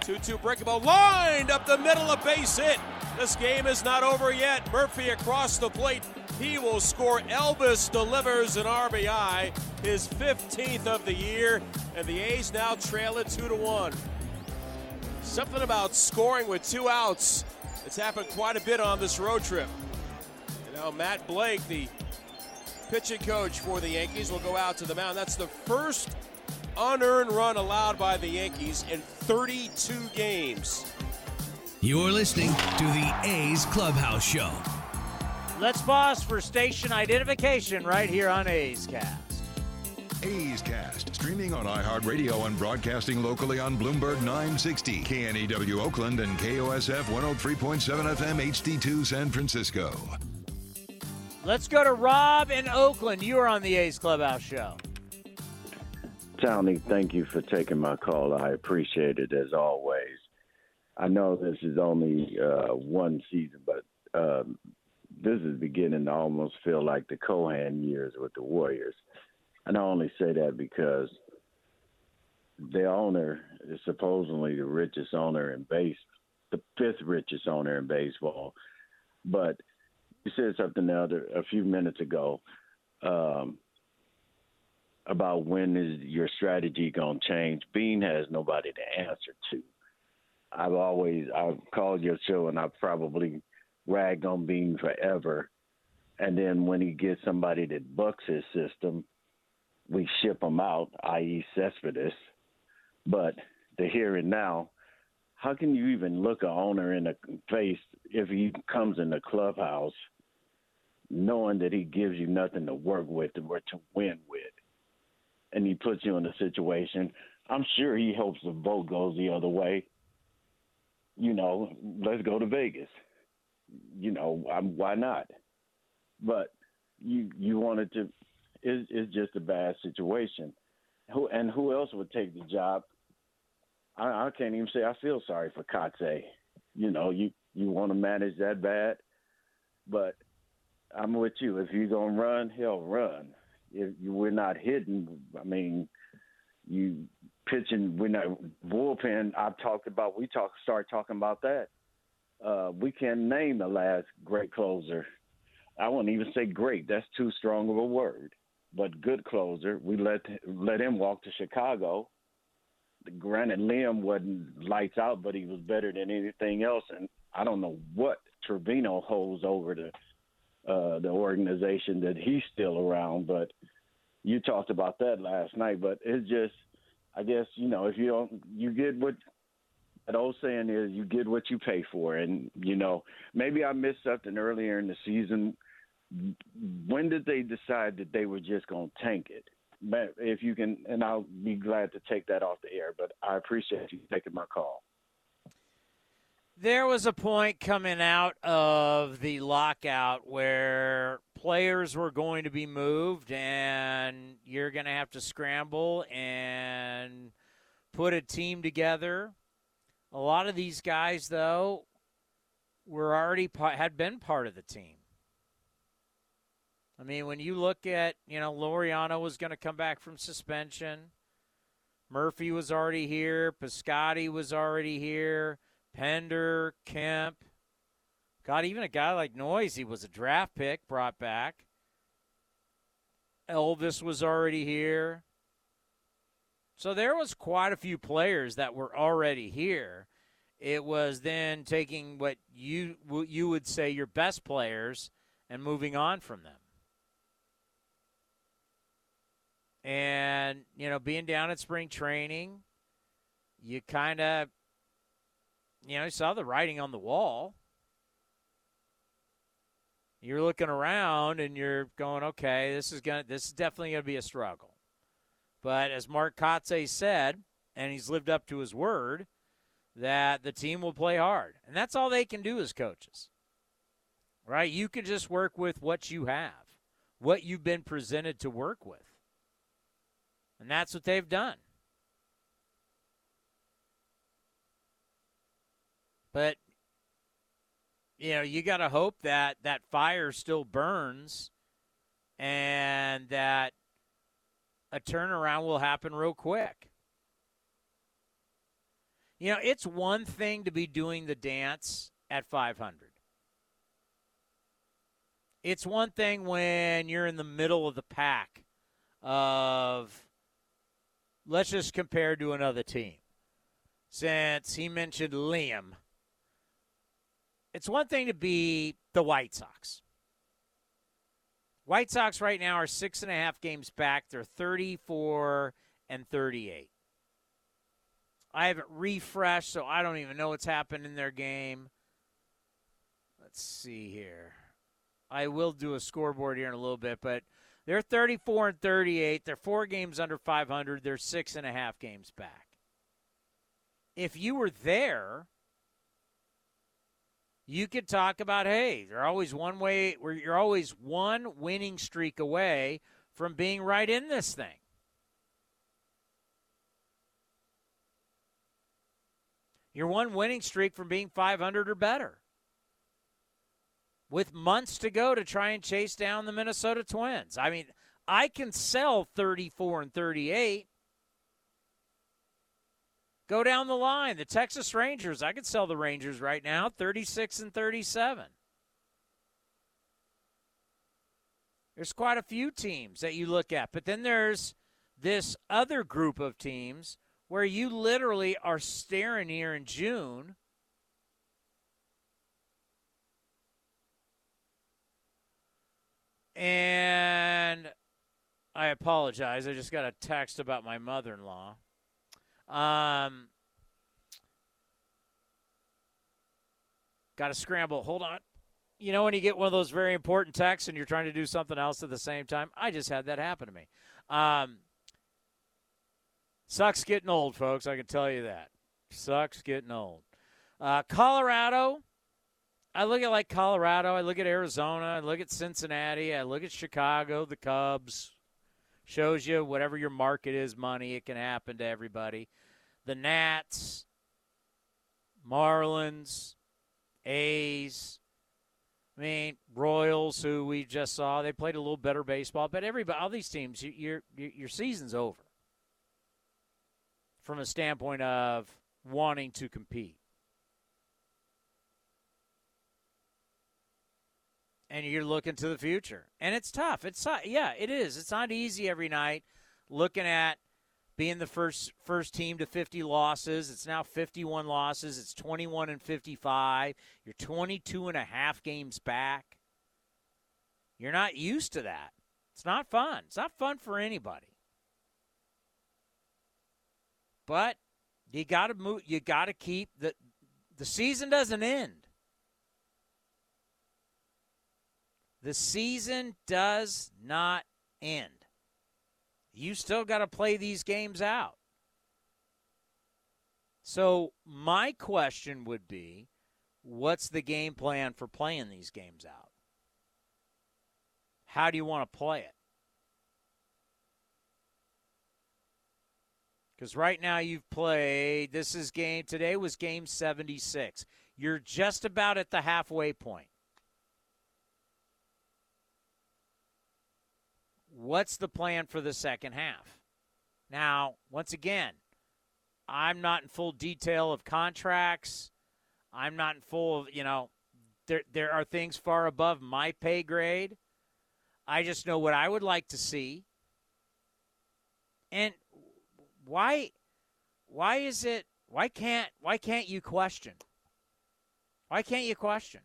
two two breakable, lined up the middle, a base hit. This game is not over yet. Murphy across the plate. He will score. Elvis delivers an R B I, his fifteenth of the year, and the A's now trail it two to one. Something about scoring with two outs. It's happened quite a bit on this road trip. And now Matt Blake, the pitching coach for the Yankees, will go out to the mound. That's the first unearned run allowed by the Yankees in thirty-two games. You're listening to the A's Clubhouse Show. Let's pause for station identification right here on A's Cast. A's Cast, streaming on iHeartRadio and broadcasting locally on Bloomberg nine sixty, K N E W Oakland, and K O S F one oh three point seven F M H D two San Francisco. Let's go to Rob in Oakland. You are on the A's Clubhouse Show. Tony, thank you for taking my call. I appreciate it as always. I know this is only uh, one season, but uh, this is beginning to almost feel like the Cohan years with the Warriors. And I only say that because the owner is supposedly the richest owner in base, the fifth richest owner in baseball. But you said something the other, a few minutes ago. Um, about when is your strategy going to change, Bean has nobody to answer to. I've always, I've called your show and I've probably ragged on Bean forever. And then when he gets somebody that bucks his system, we ship him out, that is. Cespedes. But the here and now, how can you even look an owner in the face if he comes in the clubhouse knowing that he gives you nothing to work with or to win with? And he puts you in a situation. I'm sure he hopes the vote goes the other way. You know, let's go to Vegas. You know, I'm, why not? But you you wanted to it's, it's just a bad situation. Who and who else would take the job? I, I can't even say I feel sorry for Kotsay. You know, you, you want to manage that bad. But I'm with you. If you're going to run, hell, run. If you, we're not hitting, I mean, you pitching, we're not bullpen. I've talked about, we talk, start talking about that. Uh, we can't name the last great closer. I wouldn't even say great. That's too strong of a word. But good closer. We let let him walk to Chicago. Granted, Liam wasn't lights out, but he was better than anything else. And I don't know what Trivino holds over the uh, the organization that he's still around. But you talked about that last night. But it's just, I guess, you know, if you don't, you get what that old saying is, you get what you pay for. And, you know, maybe I missed something earlier in the season. When did they decide that they were just going to tank it? But if you can, and I'll be glad to take that off the air, but I appreciate you taking my call. There was a point coming out of the lockout where players were going to be moved and you're going to have to scramble and put a team together. A lot of these guys, though, were already had been part of the team. I mean, when you look at, you know, Laureano was going to come back from suspension. Murphy was already here. Piscotty was already here. Pender, Kemp. God, even a guy like Noisy was a draft pick brought back. Elvis was already here. So there was quite a few players that were already here. It was then taking what you what you would say your best players and moving on from them. And, you know, being down at spring training, you kind of, you know, saw the writing on the wall. You're looking around and you're going, okay, this is gonna, this is definitely going to be a struggle. But as Mark Kotsay said, and he's lived up to his word, that the team will play hard. And that's all they can do as coaches, right? You can just work with what you have, what you've been presented to work with. And that's what they've done. But, you know, you got to hope that that fire still burns and that a turnaround will happen real quick. You know, it's one thing to be doing the dance at five hundred. It's one thing when you're in the middle of the pack of, let's just compare to another team. Since he mentioned Liam, it's one thing to be the White Sox. White Sox right now are six and a half games back. They're thirty-four and thirty-eight. I haven't refreshed, so I don't even know what's happened in their game. Let's see here. I will do a scoreboard here in a little bit, but they're thirty-four and thirty-eight. They're four games under five hundred. They're six and a half games back. If you were there, you could talk about, hey, they're always one way, or you're always one winning streak away from being right in this thing. You're one winning streak from being five hundred or better, with months to go to try and chase down the Minnesota Twins. I mean, I can sell thirty-four and thirty-eight. Go down the line, the Texas Rangers. I could sell the Rangers right now, thirty-six and thirty-seven. There's quite a few teams that you look at, but then there's this other group of teams where you literally are staring here in June and I apologize. I just got a text about my mother-in-law. Um, got to scramble. Hold on. You know when you get one of those very important texts and you're trying to do something else at the same time? I just had that happen to me. Um, sucks getting old, folks. I can tell you that. Sucks getting old. Uh, Colorado. I look at, like, Colorado. I look at Arizona. I look at Cincinnati. I look at Chicago, the Cubs. Shows you whatever your market is, money, it can happen to everybody. The Nats, Marlins, A's. I mean, Royals, who we just saw, they played a little better baseball. But everybody, all these teams, you, your, your season's over from a standpoint of wanting to compete. And you're looking to the future. And it's tough. It's Yeah, it is. It's not easy every night looking at being the first first team to fifty losses. It's now fifty-one losses. It's twenty-one and fifty-five. You're twenty-two and a half games back. You're not used to that. It's not fun. It's not fun for anybody. But you got to move. You got to keep the the season doesn't end. The season does not end. You still got to play these games out. So my question would be, what's the game plan for playing these games out? How do you want to play it? Because right now you've played, this is game, today was game seventy-six. You're just about at the halfway point. What's the plan for the second half? Now, once again, I'm not in full detail of contracts. I'm not in full of, you know, there there are things far above my pay grade. I just know what I would like to see. And why why is it why can't why can't you question? Why can't you question?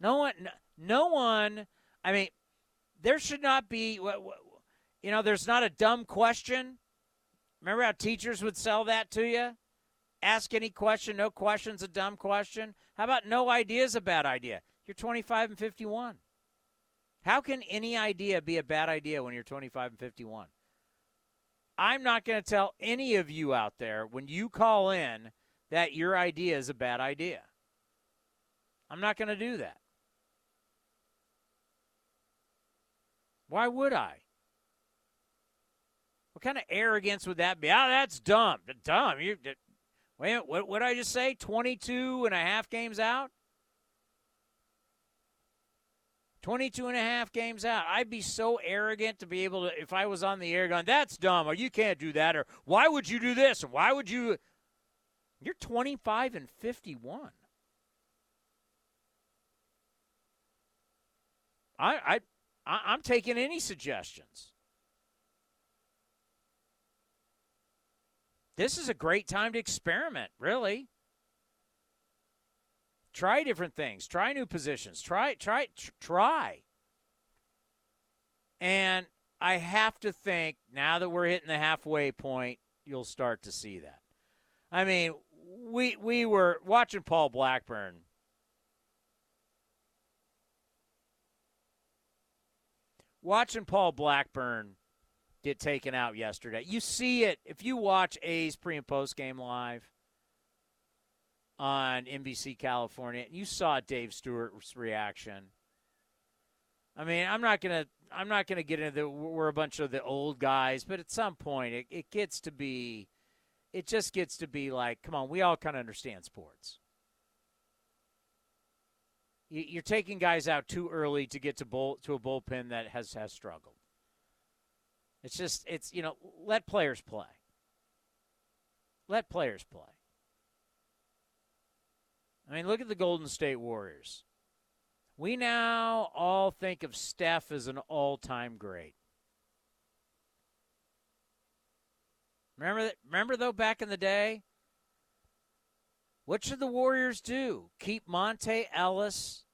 No one no, no one, I mean, there should not be, you know, there's not a dumb question. Remember how teachers would sell that to you? Ask any question, no question's a dumb question. How about no idea's a bad idea? You're twenty-five and fifty-one. How can any idea be a bad idea when you're twenty-five and fifty-one? I'm not going to tell any of you out there when you call in that your idea is a bad idea. I'm not going to do that. Why would I? What kind of arrogance would that be? Oh, that's dumb. Dumb. You, wait, what did I just say? twenty-two and a half games out? twenty-two and a half games out. I'd be so arrogant to be able to, if I was on the air going, that's dumb, or you can't do that, or why would you do this, or why would you? You're twenty-five and fifty-one. I, I, I'm taking any suggestions. This is a great time to experiment, really. Try different things. Try new positions. Try, try, tr- try. And I have to think, now that we're hitting the halfway point, you'll start to see that. I mean, we we were watching Paul Blackburn. Watching Paul Blackburn get taken out yesterday, you see it. If you watch A's pre- and post-game live on N B C California, and you saw Dave Stewart's reaction. I mean, I'm not gonna, I'm not gonna get into the, we're a bunch of the old guys, but at some point, it, it gets to be, it just gets to be like, come on, we all kind of understand sports. You're taking guys out too early to get to bull, to a bullpen that has, has struggled. It's just, it's, you know, let players play. Let players play. I mean, look at the Golden State Warriors. We now all think of Steph as an all-time great. Remember that, remember though, back in the day? What should the Warriors do? Keep Monte Ellis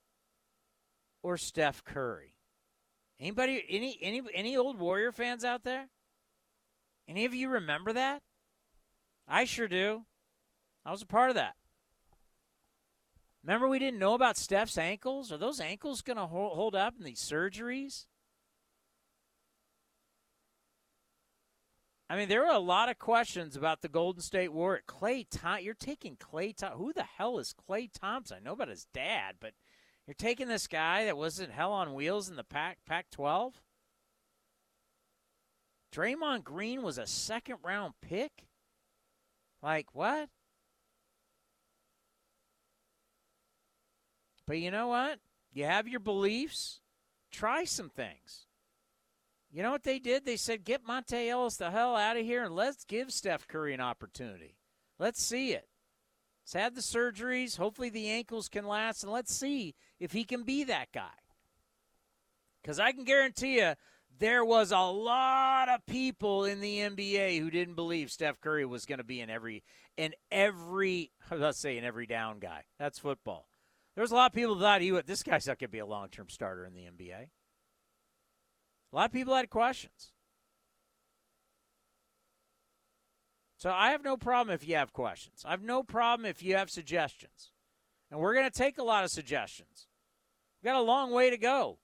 or Steph Curry? Anybody, any any any old Warrior fans out there? Any of you remember that? I sure do. I was a part of that. Remember we didn't know about Steph's ankles? Are those ankles going to hold up in these surgeries? I mean, there were a lot of questions about the Golden State Warriors. Clay Thompson, you're taking Clay Thompson. Who the hell is Clay Thompson? I know about his dad, but you're taking this guy that wasn't hell on wheels in the Pac- Pac twelve? Draymond Green was a second-round pick? Like, what? But you know what? You have your beliefs. Try some things. You know what they did? They said, get Monte Ellis the hell out of here, and let's give Steph Curry an opportunity. Let's see it. He's had the surgeries. Hopefully the ankles can last, and let's see if he can be that guy. Because I can guarantee you there was a lot of people in the N B A who didn't believe Steph Curry was going to be in every, in every, let's say, in every down guy. That's football. There was a lot of people that thought he would, this guy's not going to be a long-term starter in the N B A. A lot of people had questions. So I have no problem if you have questions. I have no problem if you have suggestions. And we're going to take a lot of suggestions. We've got a long way to go.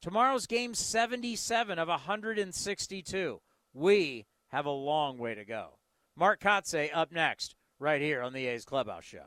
Tomorrow's game seventy-seven of one hundred sixty-two. We have a long way to go. Mark Kotsay up next right here on the A's Clubhouse Show.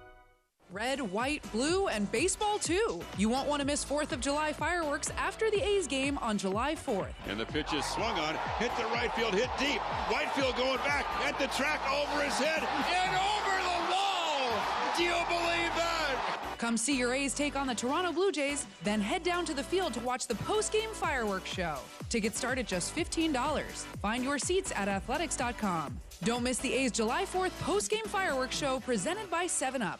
Red, white, blue, and baseball, too. You won't want to miss fourth of July fireworks after the A's game on July fourth. And the pitch is swung on, hit the right field, hit deep. Whitefield going back at the track, over his head, and over the wall. Do you believe that? Come see your A's take on the Toronto Blue Jays, then head down to the field to watch the post-game fireworks show. Tickets start at just fifteen dollars. Find your seats at athletics dot com. Don't miss the A's July fourth post-game fireworks show presented by seven up.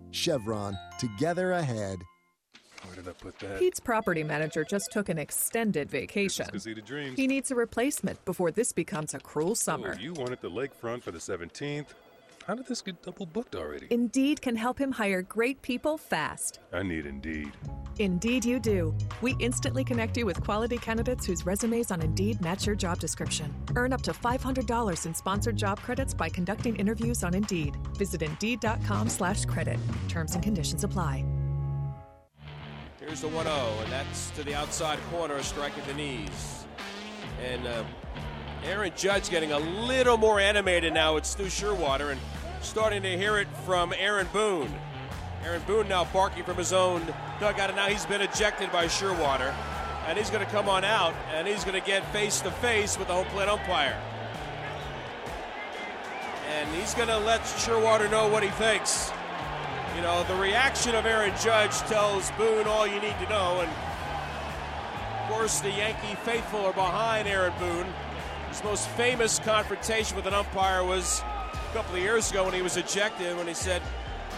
Chevron, together ahead. ended up with that. Pete's property manager just took an extended vacation. He needs a replacement before this becomes a cruel summer. Oh, you wanted the lakefront for the seventeenth. How did this get double booked already? Indeed can help him hire great people fast. I need Indeed. Indeed you do. We instantly connect you with quality candidates whose resumes on Indeed match your job description. Earn up to five hundred dollars in sponsored job credits by conducting interviews on Indeed. Visit Indeed.com slash credit. Terms and conditions apply. Here's the one oh, and that's to the outside corner, striking the knees. And uh, Aaron Judge getting a little more animated now with Stu Sherwater, and starting to hear it from Aaron Boone. Aaron Boone now barking from his own dugout, and now he's been ejected by Sherwater. And he's going to come on out, and he's going to get face-to-face with the home plate umpire. And he's going to let Sherwater know what he thinks. You know, the reaction of Aaron Judge tells Boone all you need to know. And, of course, the Yankee faithful are behind Aaron Boone. His most famous confrontation with an umpire was a couple of years ago when he was ejected, when he said,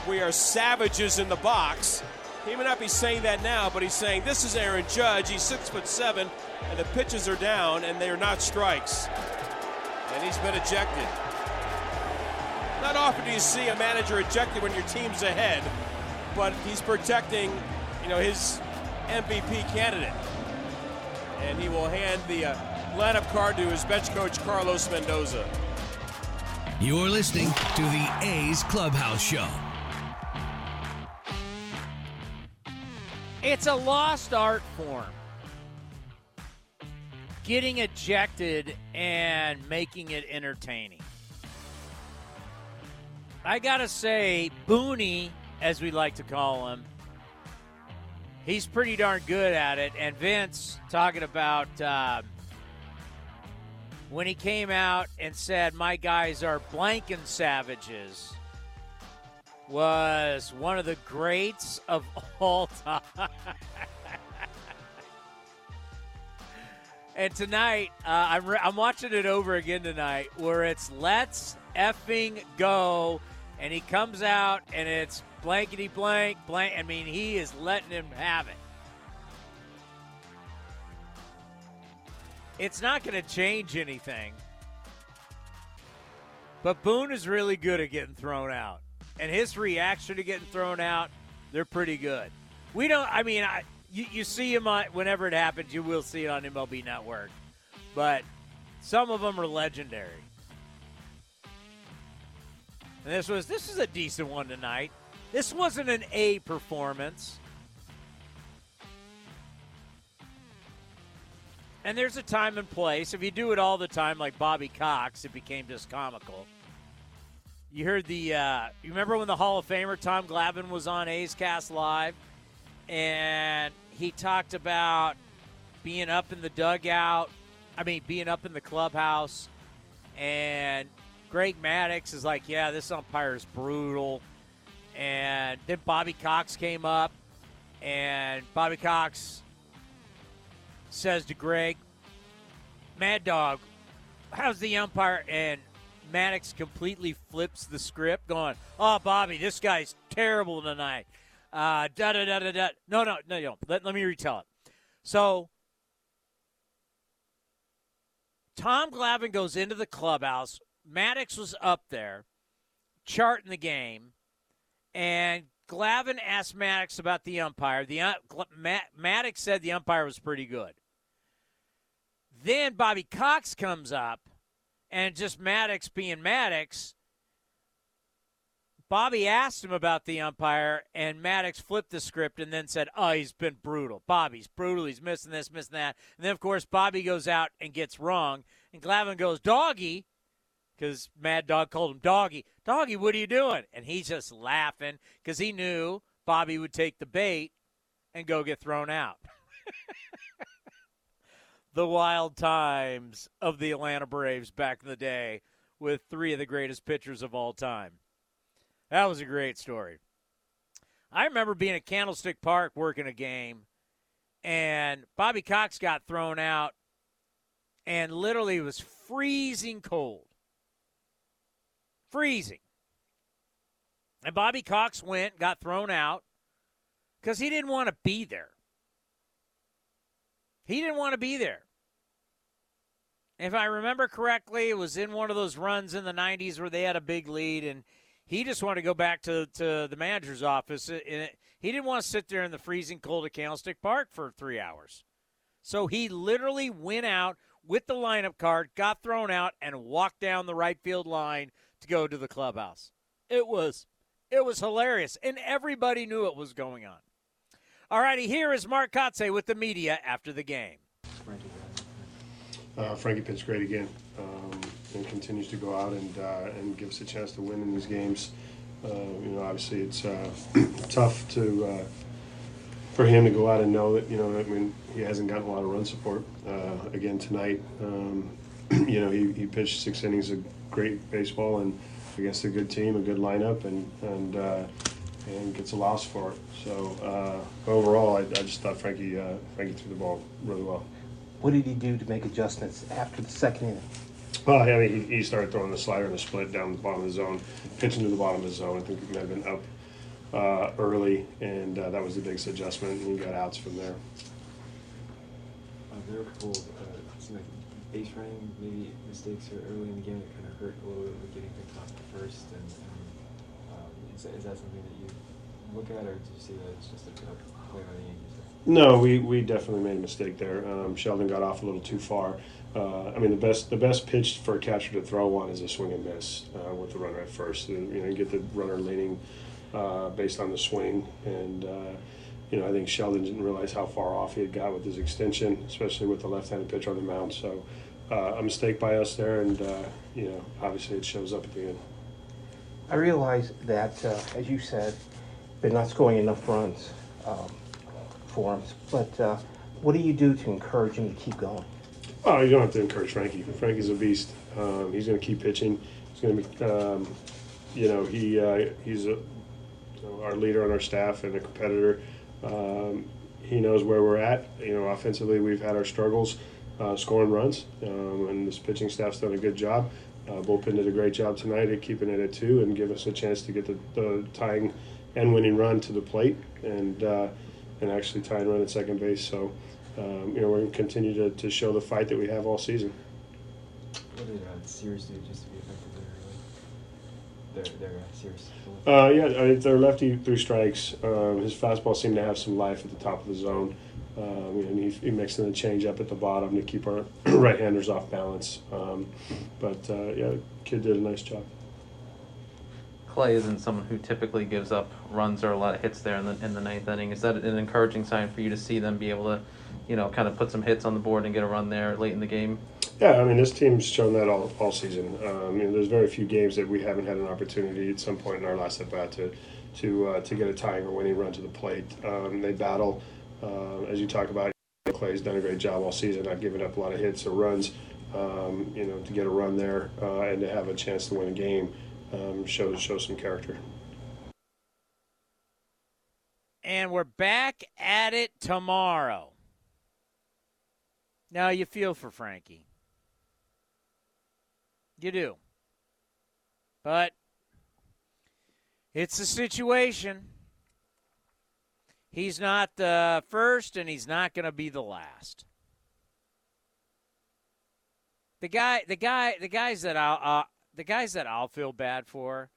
"We are savages in the box." He may not be saying that now, but he's saying, "This is Aaron Judge. He's six foot seven, and the pitches are down, and they are not strikes." And he's been ejected. Not often do you see a manager ejected when your team's ahead, but he's protecting, you know, his M V P candidate, and he will hand the. Uh, Lineup card to his bench coach, Carlos Mendoza. You're listening to the A's Clubhouse Show. It's a lost art form. Getting ejected and making it entertaining. I gotta say, Booney, as we like to call him, he's pretty darn good at it. And Vince talking about... Uh, when he came out and said, "My guys are blanking savages," was one of the greats of all time. And tonight, uh, I'm, re- I'm watching it over again tonight, where it's "Let's effing go," and he comes out and it's blankety blank, blank. I mean, he is letting him have it. It's not going to change anything. But Boone is really good at getting thrown out. And his reaction to getting thrown out, they're pretty good. We don't, I mean, I, you, you see him on, whenever it happens, you will see it on M L B Network. But some of them are legendary. And this was, this is a decent one tonight. This wasn't an A performance. And there's a time and place. If you do it all the time, like Bobby Cox, it became just comical. You heard the, uh, you remember when the Hall of Famer Tom Glavine was on A's Cast Live, and he talked about being up in the dugout, I mean, being up in the clubhouse, and Greg Maddux is like, "Yeah, this umpire is brutal." And then Bobby Cox came up, and Bobby Cox says to Greg, "Mad Dog, how's the umpire?" And Maddux completely flips the script, going, "Oh, Bobby, this guy's terrible tonight. Uh, da da da da da." No, no, no, no. Let let me retell it. So Tom Glavine goes into the clubhouse. Maddux was up there charting the game, and Glavine asked Maddux about the umpire. The uh, Maddux said the umpire was pretty good. Then Bobby Cox comes up, and just Maddux being Maddux, Bobby asked him about the umpire, and Maddux flipped the script and then said, "Oh, he's been brutal. Bobby's brutal. He's missing this, missing that." And then, of course, Bobby goes out and gets wrong, and Glavine goes, "Doggy," because Mad Dog called him Doggy. "Doggy, what are you doing?" And he's just laughing because he knew Bobby would take the bait and go get thrown out. The wild times of the Atlanta Braves back in the day with three of the greatest pitchers of all time. That was a great story. I remember being at Candlestick Park working a game, and Bobby Cox got thrown out and literally was freezing cold. Freezing. And Bobby Cox went, got thrown out. because he didn't want to be there. He didn't want to be there. If I remember correctly, it was in one of those runs in the nineties where they had a big lead, and he just wanted to go back to, to the manager's office. And he didn't want to sit there in the freezing cold at Candlestick Park for three hours. So he literally went out with the lineup card, got thrown out, and walked down the right field line to go to the clubhouse. It was it was hilarious, and everybody knew what was going on. All righty, here is Mark Kotsay with the media after the game. Uh, Frankie pitched great again, um, and continues to go out and uh, and give us a chance to win in these games. Uh, you know, obviously it's uh, tough to uh, for him to go out and know that, you know, I mean, he hasn't gotten a lot of run support. Uh, again tonight, um, you know, he, he pitched six innings of great baseball and against a good team, a good lineup, and and uh, and gets a loss for it. So uh, overall, I, I just thought Frankie uh, Frankie threw the ball really well. What did he do to make adjustments after the second inning? Well, I mean, he, he started throwing the slider and the split down the bottom of the zone, pitching to the bottom of the zone. I think he may have been up uh, early, and uh, that was the biggest adjustment, and he got outs from there. Uh, there were a couple uh, base running maybe mistakes early in the game that kind of hurt a little bit with getting picked off at first. And, and um, is, is that something that you look at, or did you see that it's just a play by the Yankees? No, we, we definitely made a mistake there. Um, Sheldon got off a little too far. Uh, I mean, the best the best pitch for a catcher to throw on is a swing and miss uh, with the runner at first. You know, you get the runner leaning uh, based on the swing, and uh, you know, I think Sheldon didn't realize how far off he had got with his extension, especially with the left-handed pitcher on the mound. So uh, a mistake by us there, and uh, you know, obviously it shows up at the end. I realize that, uh, as you said, they're not scoring enough runs. Um, Forms, but uh, what do you do to encourage him to keep going? Oh, you don't have to encourage Frankie. Frankie's a beast. Um, he's going to keep pitching. He's going to be, um, you know, he uh, he's a, our leader on our staff and a competitor. Um, he knows where we're at. You know, offensively, we've had our struggles uh, scoring runs, um, and this pitching staff's done a good job. Uh, Bullpen did a great job tonight at keeping it at two and give us a chance to get the, the tying and winning run to the plate, and. Uh, and actually tie and run at second base. So, um, you know, we're going to continue to, to show the fight that we have all season. What did uh, Sears do just to be effective there, really? They're, they're uh, Sears. Uh, yeah, I mean, their lefty threw strikes. Um, his fastball seemed to have some life at the top of the zone. Um, and he, he mixed in the change up at the bottom to keep our right-handers off balance. Um, but, uh, yeah, the kid did a nice job. Clay isn't someone who typically gives up runs or a lot of hits there in the in the ninth inning. Is that an encouraging sign for you to see them be able to, you know, kind of put some hits on the board and get a run there late in the game? Yeah, I mean, this team's shown that all, all season. Um, you know, there's very few games that we haven't had an opportunity at some point in our last at-bat to to uh, to get a tying or winning run to the plate. Um, they battle, uh, as you talk about. Clay's done a great job all season, not giving up a lot of hits or runs. Um, you know, to get a run there uh, and to have a chance to win a game. Um, show, show some character. And we're back at it tomorrow. Now you feel for Frankie. You do. But it's the situation. He's not the first, and he's not going to be the last. The guy, the guy, the guys that I'll. Uh, The guys that I'll feel bad for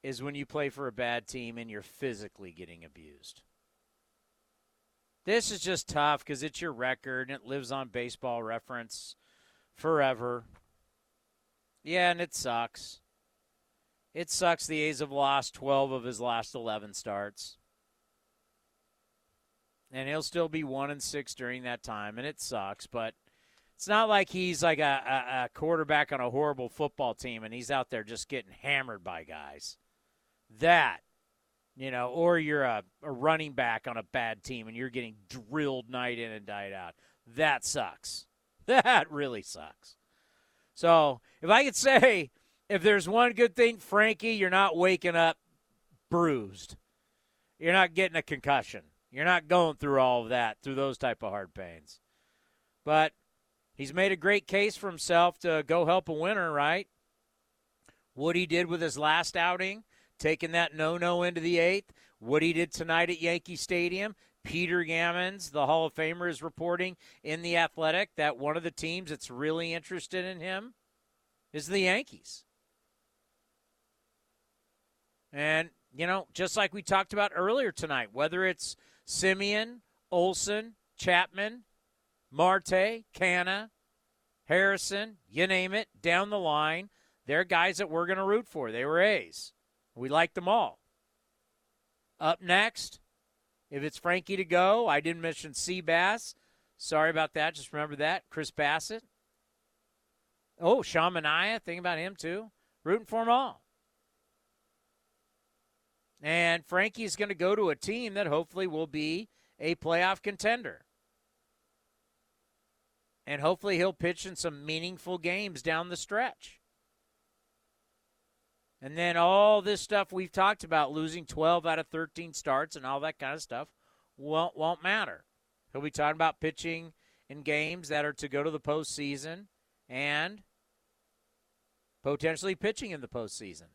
is when you play for a bad team and you're physically getting abused. This is just tough because it's your record and it lives on Baseball Reference forever. Yeah, and it sucks. It sucks the A's have lost twelve of his last eleven starts. And he'll still be one and six during that time, and it sucks, but it's not like he's like a, a, a quarterback on a horrible football team and he's out there just getting hammered by guys. That, you know, or you're a, a running back on a bad team and you're getting drilled night in and night out. That sucks. That really sucks. So if I could say, if there's one good thing, Frankie, you're not waking up bruised. You're not getting a concussion. You're not going through all of that, through those type of hard pains. But he's made a great case for himself to go help a winner, right? What he did with his last outing, taking that no-no into the eighth, what he did tonight at Yankee Stadium. Peter Gammons, the Hall of Famer, is reporting in The Athletic that one of the teams that's really interested in him is the Yankees. And, you know, just like we talked about earlier tonight, whether it's Semien, Olson, Chapman, Marte, Canna, Harrison, you name it, down the line, they're guys that we're going to root for. They were A's. We liked them all. Up next, if it's Frankie to go, I didn't mention Seabass. Sorry about that. Just remember that. Chris Bassett. Oh, Sean Manaea. Think about him, too. Rooting for them all. And Frankie's going to go to a team that hopefully will be a playoff contender. And hopefully he'll pitch in some meaningful games down the stretch. And then all this stuff we've talked about, losing twelve out of thirteen starts and all that kind of stuff, won't, won't matter. He'll be talking about pitching in games that are to go to the postseason and potentially pitching in the postseason.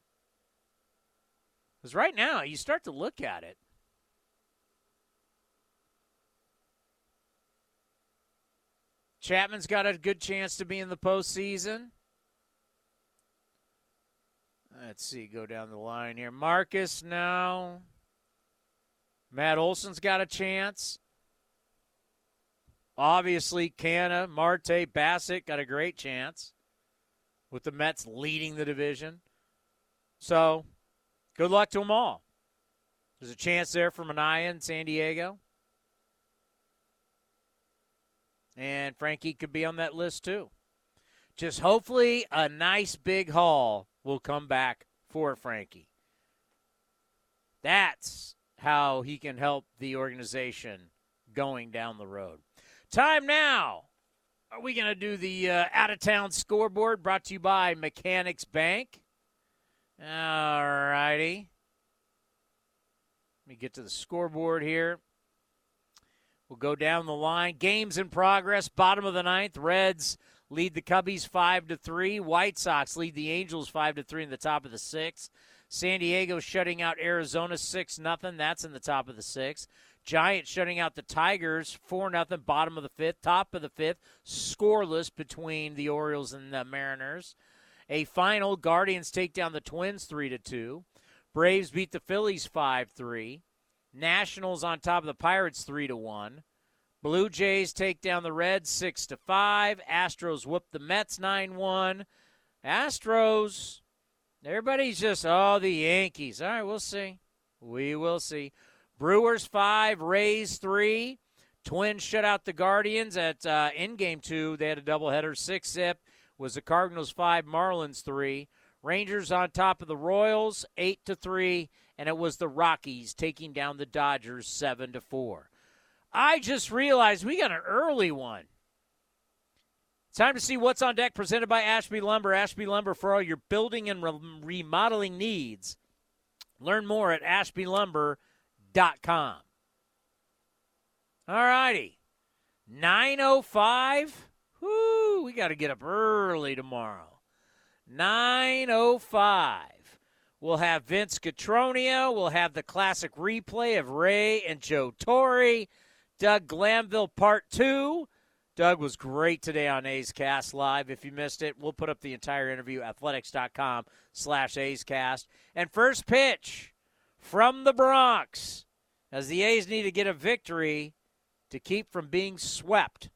Because right now, you start to look at it. Chapman's got a good chance to be in the postseason. Let's see, go down the line here. Marcus, no. Matt Olson's got a chance. Obviously, Canna, Marte, Bassett got a great chance with the Mets leading the division. So, good luck to them all. There's a chance there for Manaea in San Diego. And Frankie could be on that list too. Just hopefully a nice big haul will come back for Frankie. That's how he can help the organization going down the road. Time now. Are we going to do the uh, out-of-town scoreboard brought to you by Mechanics Bank? All righty. Let me get to the scoreboard here. We'll go down the line. Games in progress. Bottom of the ninth. Reds lead the Cubbies five to three. White Sox lead the Angels five to three in the top of the sixth. San Diego shutting out Arizona six nothing. That's in the top of the sixth. Giants shutting out the Tigers four nothing, bottom of the fifth. Top of the fifth, scoreless between the Orioles and the Mariners. A final, Guardians take down the Twins three to two. Braves beat the Phillies five three. Nationals on top of the Pirates three to one. Blue Jays take down the Reds six to five. Astros whoop the Mets nine one. Astros, everybody's just, oh, the Yankees. All right, we'll see. We will see. Brewers five, Rays three. Twins shut out the Guardians at uh, in game two. They had a doubleheader. Six-zip was the Cardinals five, Marlins three. Rangers on top of the Royals eight to three. And it was the Rockies taking down the Dodgers seven to four. I just realized we got an early one. Time to see what's on deck, presented by Ashby Lumber. Ashby Lumber for all your building and re- remodeling needs. Learn more at ashby lumber dot com. All righty. nine oh five. Whoo, we got to get up early tomorrow. nine oh five. We'll have Vince Cotroneo. We'll have the classic replay of Ray and Joe Torre. Doug Glanville Part two. Doug was great today on A's Cast Live. If you missed it, we'll put up the entire interview, athletics.com slash A's Cast. And first pitch from the Bronx, as the A's need to get a victory to keep from being swept.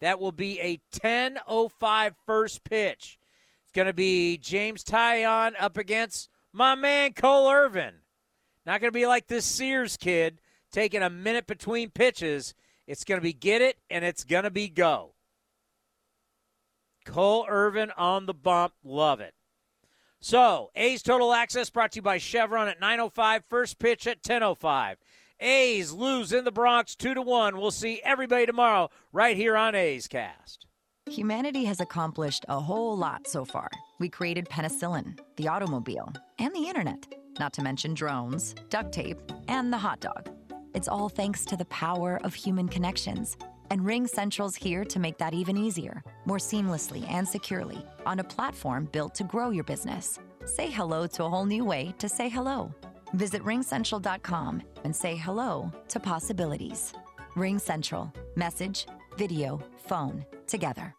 That will be a ten oh five first pitch. It's going to be James Tyon up against my man Cole Irvin. Not going to be like this Sears kid taking a minute between pitches. It's going to be get it, and it's going to be go. Cole Irvin on the bump. Love it. So, A's Total Access brought to you by Chevron at nine oh five. First pitch at ten oh five. A's lose in the Bronx two to one. We'll see everybody tomorrow right here on A's Cast. Humanity has accomplished a whole lot so far. We created penicillin, the automobile, and the internet. Not to mention drones, duct tape, and the hot dog. It's all thanks to the power of human connections. And Ring Central's here to make that even easier, more seamlessly and securely, on a platform built to grow your business. Say hello to a whole new way to say hello. Visit ring central dot com and say hello to possibilities. RingCentral. Message, video, phone, together.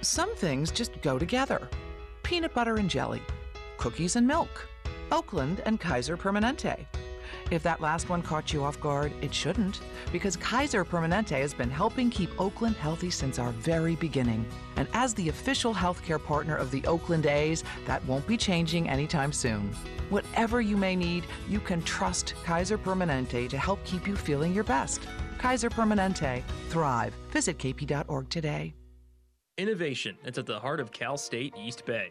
Some things just go together. Peanut butter and jelly, cookies and milk, Oakland and Kaiser Permanente. If that last one caught you off guard, it shouldn't, because Kaiser Permanente has been helping keep Oakland healthy since our very beginning. And as the official healthcare partner of the Oakland A's, that won't be changing anytime soon. Whatever you may need, you can trust Kaiser Permanente to help keep you feeling your best. Kaiser Permanente. Thrive. Visit k p dot org today. Innovation that's at the heart of Cal State East Bay.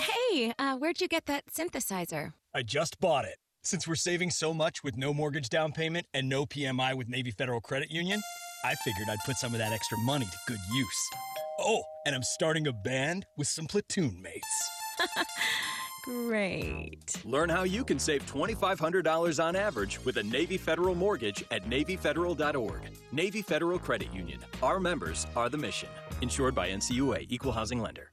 Hey, uh, where'd you get that synthesizer? I just bought it. Since we're saving so much with no mortgage down payment and no P M I with Navy Federal Credit Union, I figured I'd put some of that extra money to good use. Oh, and I'm starting a band with some platoon mates. Great. Learn how you can save twenty-five hundred dollars on average with a Navy Federal mortgage at navy federal dot org. Navy Federal Credit Union. Our members are the mission. Insured by N C U A, Equal Housing Lender.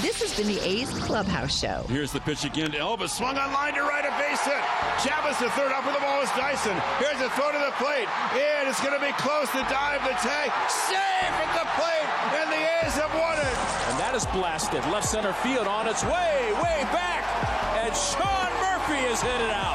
This has been the A's Clubhouse Show. Here's the pitch again to Elvis. Swung on line to right, a base hit. Chavez to third, up with the ball is Dyson. Here's a throw to the plate. And it's going to be close. The dive, the tag. Safe at the plate. And the A's have won it. And that is blasted. Left center field on its way, way back. And Sean Murphy has hit it out.